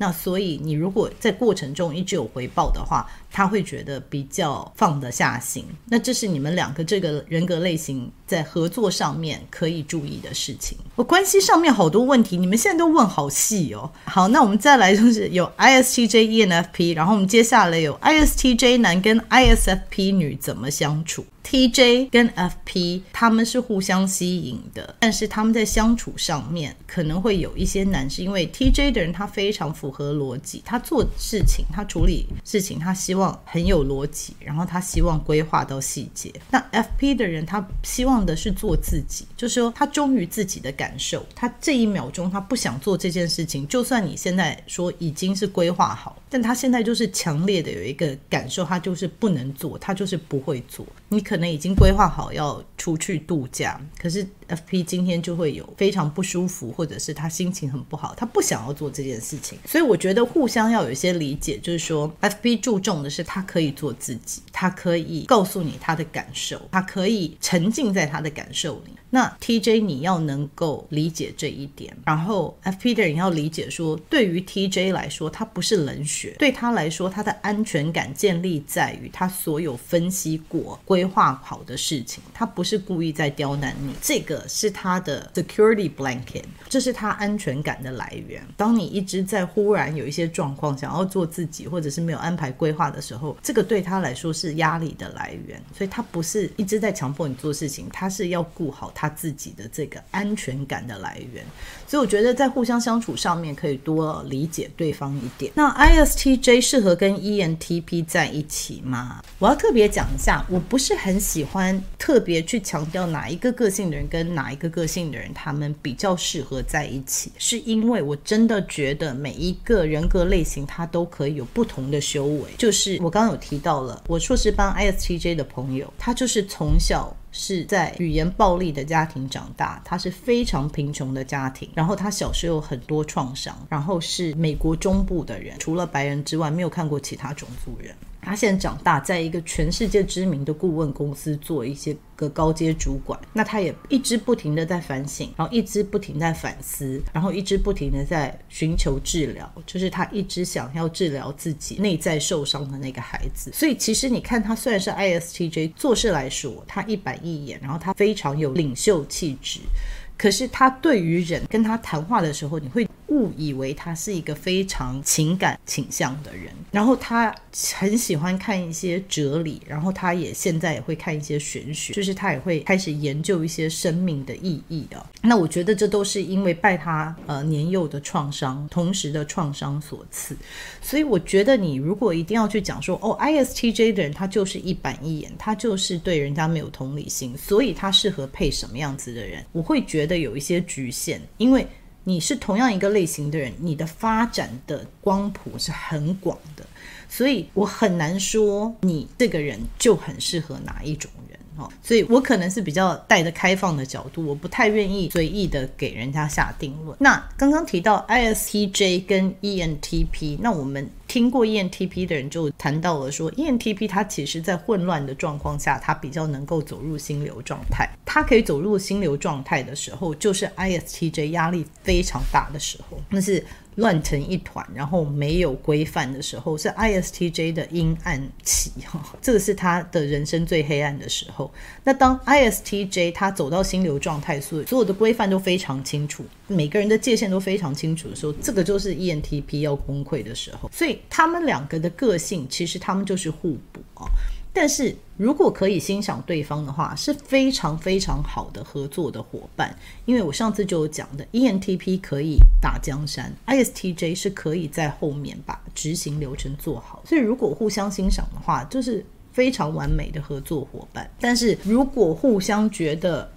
那所以你如果在过程中一直有回报的话，他会觉得比较放得下心。那这是你们两个这个人格类型在合作上面可以注意的事情。我关系上面好多问题你们现在都问好细哦。好，那我们再来就是有 ISTJ ENFP， 然后我们接下来有 ISTJ 男跟 ISFP 女怎么相处。TJ 跟 FP 他们是互相吸引的，但是他们在相处上面可能会有一些难，是因为 TJ 的人他非常符合逻辑，他做事情他处理事情他希望很有逻辑，然后他希望规划到细节。那 FP 的人他希望的是做自己，就是说他忠于自己的感受，他这一秒钟他不想做这件事情，就算你现在说已经是规划好，但他现在就是强烈的有一个感受，他就是不能做，他就是不会做。你可能已经规划好要出去度假，可是 FP 今天就会有非常不舒服，或者是他心情很不好，他不想要做这件事情。所以我觉得互相要有一些理解，就是说 FP 注重的是他可以做自己，他可以告诉你他的感受，他可以沉浸在他的感受里。那 TJ 你要能够理解这一点，然后 FP 的人要理解说，对于 TJ 来说他不是冷血，对他来说他的安全感建立在于他所有分析过规划好的事情，他不是故意在刁难你，这个是他的 security blanket， 这是他安全感的来源。当你一直在忽然有一些状况想要做自己，或者是没有安排规划的时候，这个对他来说是压力的来源，所以他不是一直在强迫你做事情，他是要顾好他自己的这个安全感的来源。所以我觉得在互相相处上面可以多理解对方一点。那 ISTJ 适合跟 ENTP 在一起吗？我要特别讲一下，我不是很喜欢特别去强调哪一个个性的人跟哪一个个性的人他们比较适合在一起，是因为我真的觉得每一个人格类型他都可以有不同的修为。就是我刚刚有提到了，我硕士班 ISTJ 的朋友，他就是从小是在语言暴力的家庭长大，他是非常贫穷的家庭，然后他小时候有很多创伤，然后是美国中部的人，除了白人之外没有看过其他种族人。他现在长大在一个全世界知名的顾问公司做一些个高阶主管，那他也一直不停的在反省，然后一直不停在反思，然后一直不停的在寻求治疗，就是他一直想要治疗自己内在受伤的那个孩子。所以其实你看他虽然是 ISTJ， 做事来说他一板一眼，然后他非常有领袖气质，可是他对于人跟他谈话的时候，你会误以为他是一个非常情感倾向的人。然后他很喜欢看一些哲理，然后他也现在也会看一些玄学，就是他也会开始研究一些生命的意义啊。那我觉得这都是因为拜他年幼的创伤，同时的创伤所赐。所以我觉得你如果一定要去讲说哦 ISTJ 的人他就是一板一眼，他就是对人家没有同理心，所以他适合配什么样子的人，我会觉得有一些局限。因为你是同样一个类型的人，你的发展的光谱是很广的，所以我很难说你这个人就很适合哪一种人。所以我可能是比较带着开放的角度，我不太愿意随意的给人家下定论。那刚刚提到 ISTJ 跟 ENTP， 那我们听过 ENTP 的人就谈到了说 ENTP 他其实在混乱的状况下他比较能够走入心流状态，他可以走入心流状态的时候就是 ISTJ 压力非常大的时候，那是乱成一团然后没有规范的时候，是 ISTJ 的阴暗期，这个是他的人生最黑暗的时候。那当 ISTJ 他走到心流状态，所有的规范都非常清楚，每个人的界限都非常清楚的时候，这个就是 ENTP 要崩溃的时候。所以他们两个的个性其实他们就是互补，但是如果可以欣赏对方的话是非常非常好的合作的伙伴。因为我上次就有讲的 ENTP 可以打江山， ISTJ 是可以在后面把执行流程做好，所以如果互相欣赏的话就是非常完美的合作伙伴。但是如果互相觉得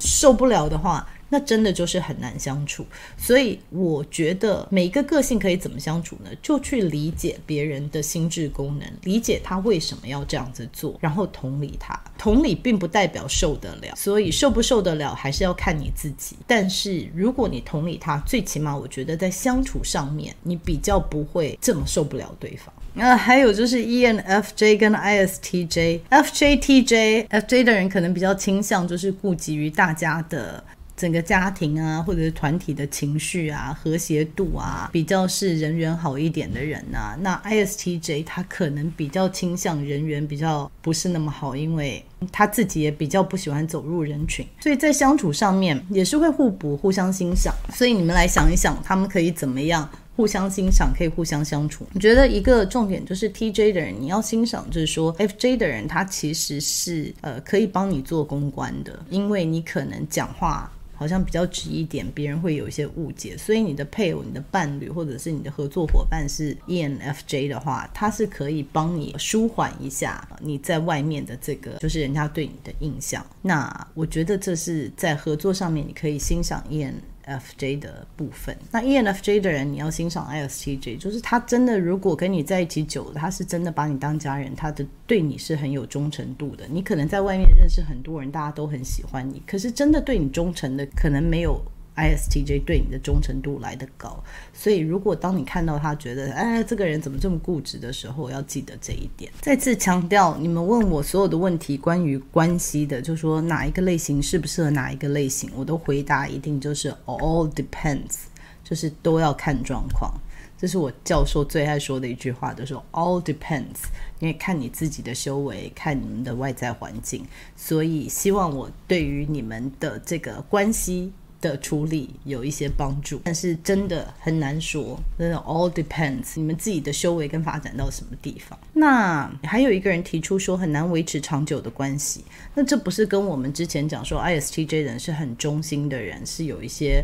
受不了的话，那真的就是很难相处。所以我觉得每个个性可以怎么相处呢，就去理解别人的心智功能，理解他为什么要这样子做，然后同理他。同理并不代表受得了，所以受不受得了还是要看你自己。但是如果你同理他，最起码我觉得在相处上面你比较不会这么受不了对方。还有就是 ENFJ 跟 ISTJ FJTJ FJ 的人可能比较倾向就是顾及于大家的整个家庭啊，或者是团体的情绪啊，和谐度啊，比较是人缘好一点的人啊。那 ISTJ 他可能比较倾向人缘比较不是那么好，因为他自己也比较不喜欢走入人群，所以在相处上面也是会互补互相欣赏。所以你们来想一想他们可以怎么样互相欣赏，可以互相相处。我觉得一个重点就是 TJ 的人你要欣赏，就是说 FJ 的人他其实是可以帮你做公关的，因为你可能讲话好像比较直一点，别人会有一些误解，所以你的配偶、你的伴侣或者是你的合作伙伴是 ENFJ 的话，他是可以帮你舒缓一下你在外面的这个就是人家对你的印象。那我觉得这是在合作上面你可以欣赏 ENFJ INFJ 的部分。那 ENFJ 的人你要欣赏 ISTJ， 就是他真的如果跟你在一起久了，他是真的把你当家人，他的对你是很有忠诚度的。你可能在外面认识很多人，大家都很喜欢你，可是真的对你忠诚的可能没有 ISTJ 对你的忠诚度来得高。所以如果当你看到他觉得哎，这个人怎么这么固执的时候，要记得这一点。再次强调，你们问我所有的问题关于关系的，就说哪一个类型适不适合哪一个类型，我都回答一定就是 all depends， 就是都要看状况。这是我教授最爱说的一句话，就是 all depends， 因为看你自己的修为，看你们的外在环境。所以希望我对于你们的这个关系的处理有一些帮助，但是真的很难说，真的 all depends 你们自己的修为跟发展到什么地方。那还有一个人提出说很难维持长久的关系，那这不是跟我们之前讲说 ISTJ 人是很忠心的人是有一些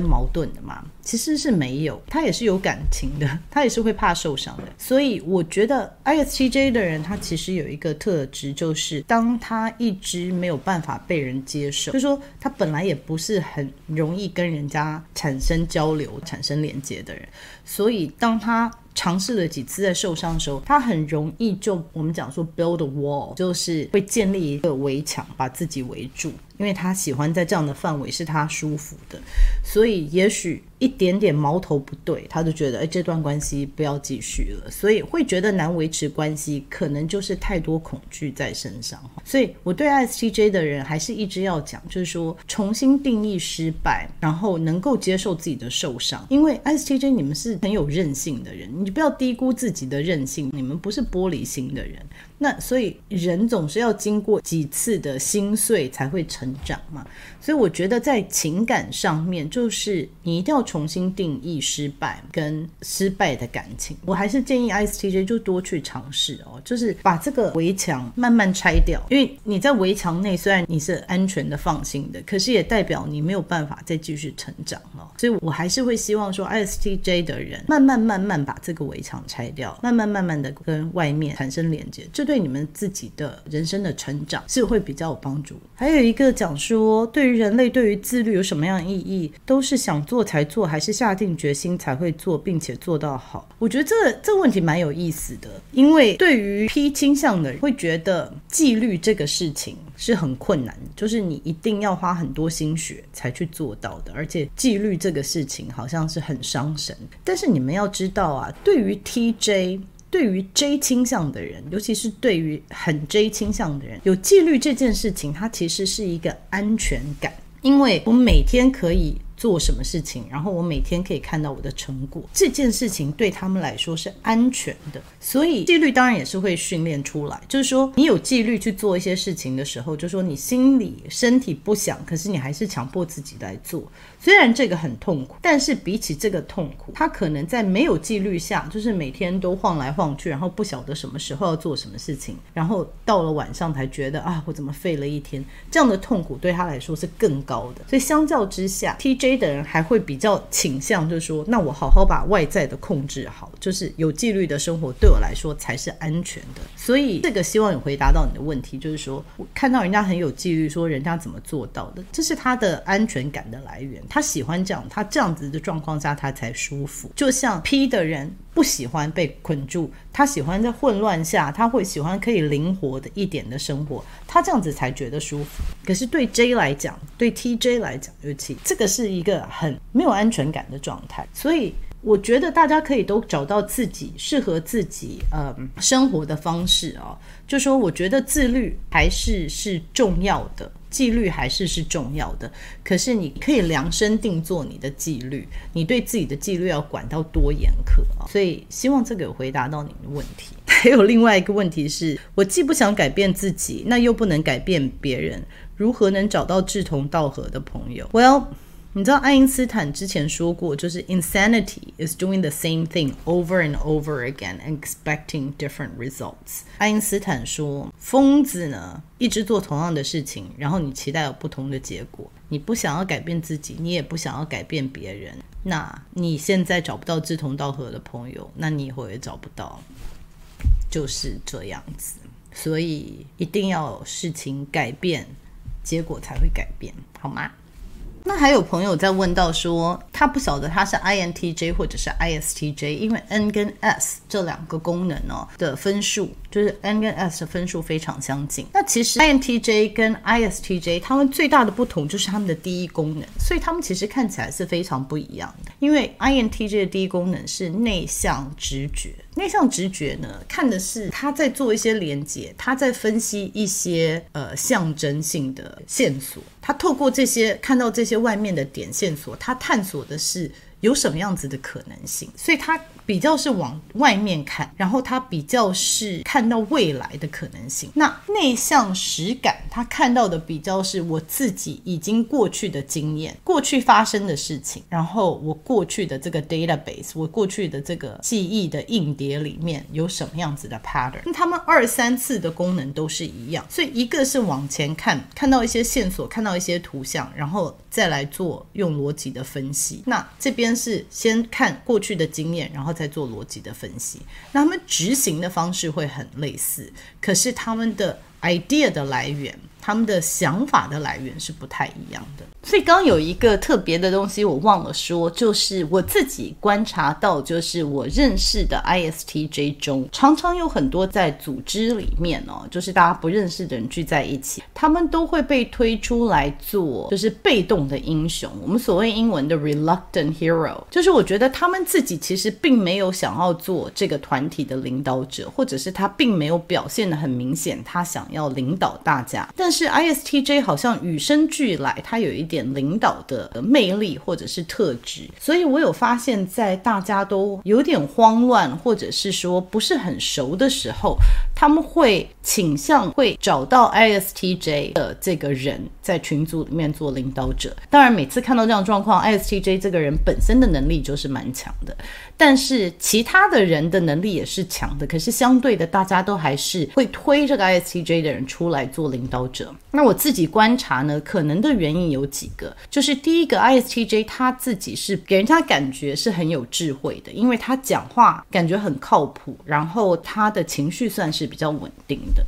矛盾的嘛？其实是没有，他也是有感情的，他也是会怕受伤的。所以我觉得 ISTJ 的人他其实有一个特质，就是当他一直没有办法被人接受，就是说他本来也不是很容易跟人家产生交流产生连接的人，所以当他尝试了几次在受伤的时候，他很容易就我们讲说 build a wall， 就是会建立一个围墙把自己围住，因为他喜欢在这样的范围是他舒服的。所以也许一点点矛头不对，他就觉得这段关系不要继续了，所以会觉得难维持关系，可能就是太多恐惧在身上。所以我对 ISTJ 的人还是一直要讲，就是说重新定义失败，然后能够接受自己的受伤。因为 ISTJ 你们是很有韧性的人，你不要低估自己的韧性，你们不是玻璃心的人。那所以人总是要经过几次的心碎才会成长嘛，所以我觉得在情感上面，就是你一定要重新定义失败跟失败的感情。我还是建议 ISTJ 就多去尝试哦，就是把这个围墙慢慢拆掉，因为你在围墙内虽然你是安全的放心的，可是也代表你没有办法再继续成长哦。所以我还是会希望说 ISTJ 的人慢慢把这个围墙拆掉，慢慢的跟外面产生连接，这对你们自己的人生的成长是会比较有帮助。还有一个讲说对于人类对于自律有什么样的意义，都是想做才做还是下定决心才会做并且做到好。我觉得这问题蛮有意思的，因为对于 P 倾向的人会觉得纪律这个事情是很困难，就是你一定要花很多心血才去做到的，而且纪律这个事情好像是很伤神。但是你们要知道啊，对于 TJ，对于 J 倾向的人，尤其是对于很 J 倾向的人，有纪律这件事情它其实是一个安全感，因为我每天可以做什么事情，然后我每天可以看到我的成果，这件事情对他们来说是安全的。所以纪律当然也是会训练出来，就是说你有纪律去做一些事情的时候，就是说你心里身体不想，可是你还是强迫自己来做，虽然这个很痛苦，但是比起这个痛苦，他可能在没有纪律下，就是每天都晃来晃去，然后不晓得什么时候要做什么事情，然后到了晚上才觉得啊，我怎么废了一天，这样的痛苦对他来说是更高的。所以相较之下 TJ 的人还会比较倾向就是说，那我好好把外在的控制好，就是有纪律的生活对我来说才是安全的。所以这个希望有回答到你的问题，就是说我看到人家很有纪律，说人家怎么做到的，这是他的安全感的来源，他喜欢这样，他这样子的状况下他才舒服。就像 P 的人不喜欢被捆住，他喜欢在混乱下，他会喜欢可以灵活的一点的生活，他这样子才觉得舒服。可是对 J 来讲，对 TJ 来讲，尤其这个是一个很没有安全感的状态。所以我觉得大家可以都找到自己适合自己生活的方式哦。就说我觉得自律还是重要的，纪律还是重要的，可是你可以量身定做你的纪律，你对自己的纪律要管到多严苛哦。所以希望这个有回答到你的问题。还有另外一个问题是，我既不想改变自己，那又不能改变别人，如何能找到志同道合的朋友？ Well，你知道爱因斯坦之前说过，就是 insanity is doing the same thing over and over again and expecting different results。 爱因斯坦说，疯子呢一直做同样的事情，然后你期待有不同的结果，你不想要改变自己，你也不想要改变别人，那你现在找不到志同道合的朋友，那你以后也找不到，就是这样子。所以一定要有事情改变，结果才会改变，好吗？那还有朋友在问到说，他不晓得他是 INTJ 或者是 ISTJ， 因为 N 跟 S 这两个功能的分数，就是 N 跟 S 的分数非常相近。那其实 INTJ 跟 ISTJ 他们最大的不同就是他们的第一功能，所以他们其实看起来是非常不一样的。因为 INTJ 的第一功能是内向直觉，内向直觉呢，看的是他在做一些连结，他在分析一些象征性的线索，他透过这些看到这些外面的点线索，他探索的是有什么样子的可能性，所以他比较是往外面看，然后他比较是看到未来的可能性。那内向实感，他看到的比较是我自己已经过去的经验，过去发生的事情，然后我过去的这个 database， 我过去的这个记忆的硬碟里面有什么样子的 pattern。 那他们2、3次的功能都是一样，所以一个是往前看，看到一些线索，看到一些图像，然后再来做用逻辑的分析。那这边是先看过去的经验，然后再做逻辑的分析。那他们执行的方式会很类似，可是他们的 idea 的来源，他们的想法的来源是不太一样的。所以刚刚有一个特别的东西我忘了说，就是我自己观察到，就是我认识的 ISTJ 中常常有很多在组织里面就是大家不认识的人聚在一起，他们都会被推出来做就是被动的英雄，我们所谓英文的 reluctant hero， 就是我觉得他们自己其实并没有想要做这个团体的领导者，或者是他并没有表现得很明显他想要领导大家，但是 ISTJ 好像与生俱来他有一点领导的魅力或者是特质，所以我有发现在大家都有点慌乱或者是说不是很熟的时候，他们会倾向会找到 ISTJ 的这个人在群组里面做领导者。当然每次看到这样的状况， ISTJ 这个人本身的能力就是蛮强的，但是其他的人的能力也是强的，可是相对的大家都还是会推这个 ISTJ 的人出来做领导者。那我自己观察呢，可能的原因有几个，就是第一个 ISTJ 他自己是给人家感觉是很有智慧的，因为他讲话感觉很靠谱，然后他的情绪算是比较稳定的。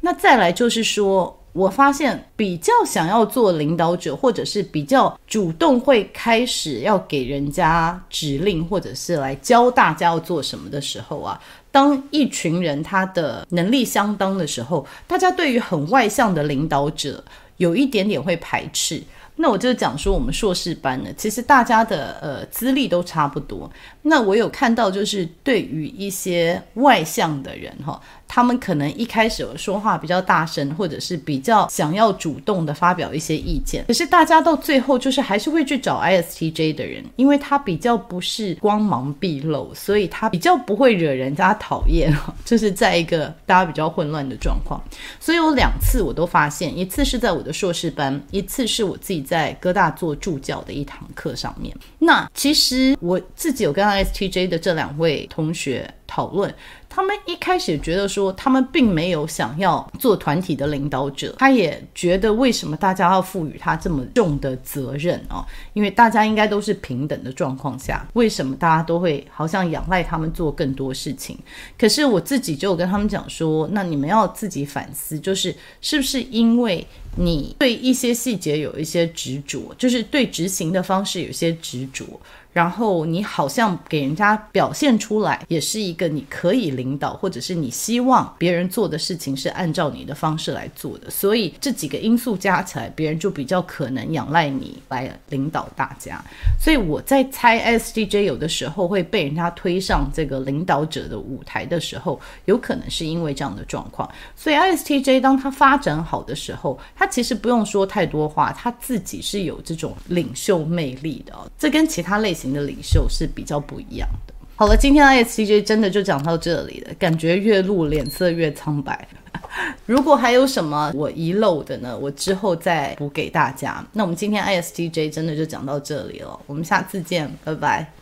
那再来就是说，我发现比较想要做领导者，或者是比较主动会开始要给人家指令，或者是来教大家要做什么的时候啊，当一群人他的能力相当的时候，大家对于很外向的领导者有一点点会排斥。那我就讲说我们硕士班呢，其实大家的资历都差不多，那我有看到就是对于一些外向的人他们可能一开始有说话比较大声，或者是比较想要主动的发表一些意见，可是大家到最后就是还是会去找 ISTJ 的人，因为他比较不是光芒毕露，所以他比较不会惹人家讨厌，就是在一个大家比较混乱的状况。所以有2次我都发现，一次是在我的硕士班，一次是我自己在哥大做助教的一堂课上面。那其实我自己有跟 ISTJ 的这2位同学讨论，他们一开始觉得说他们并没有想要做团体的领导者，他也觉得为什么大家要赋予他这么重的责任因为大家应该都是平等的状况下，为什么大家都会好像仰赖他们做更多事情。可是我自己就有跟他们讲说，那你们要自己反思，就是是不是因为你对一些细节有一些执着，就是对执行的方式有些执着，然后你好像给人家表现出来也是一个你可以领导，或者是你希望别人做的事情是按照你的方式来做的，所以这几个因素加起来，别人就比较可能仰赖你来领导大家。所以我在猜 ISTJ 有的时候会被人家推上这个领导者的舞台的时候，有可能是因为这样的状况。所以 ISTJ 当他发展好的时候，他其实不用说太多话，他自己是有这种领袖魅力的这跟其他类型的领袖是比较不一样的。好了，今天 ISTJ 真的就讲到这里了，感觉越录脸色越苍白。如果还有什么我遗漏的呢，我之后再补给大家。那我们今天 ISTJ 真的就讲到这里了，我们下次见，拜拜。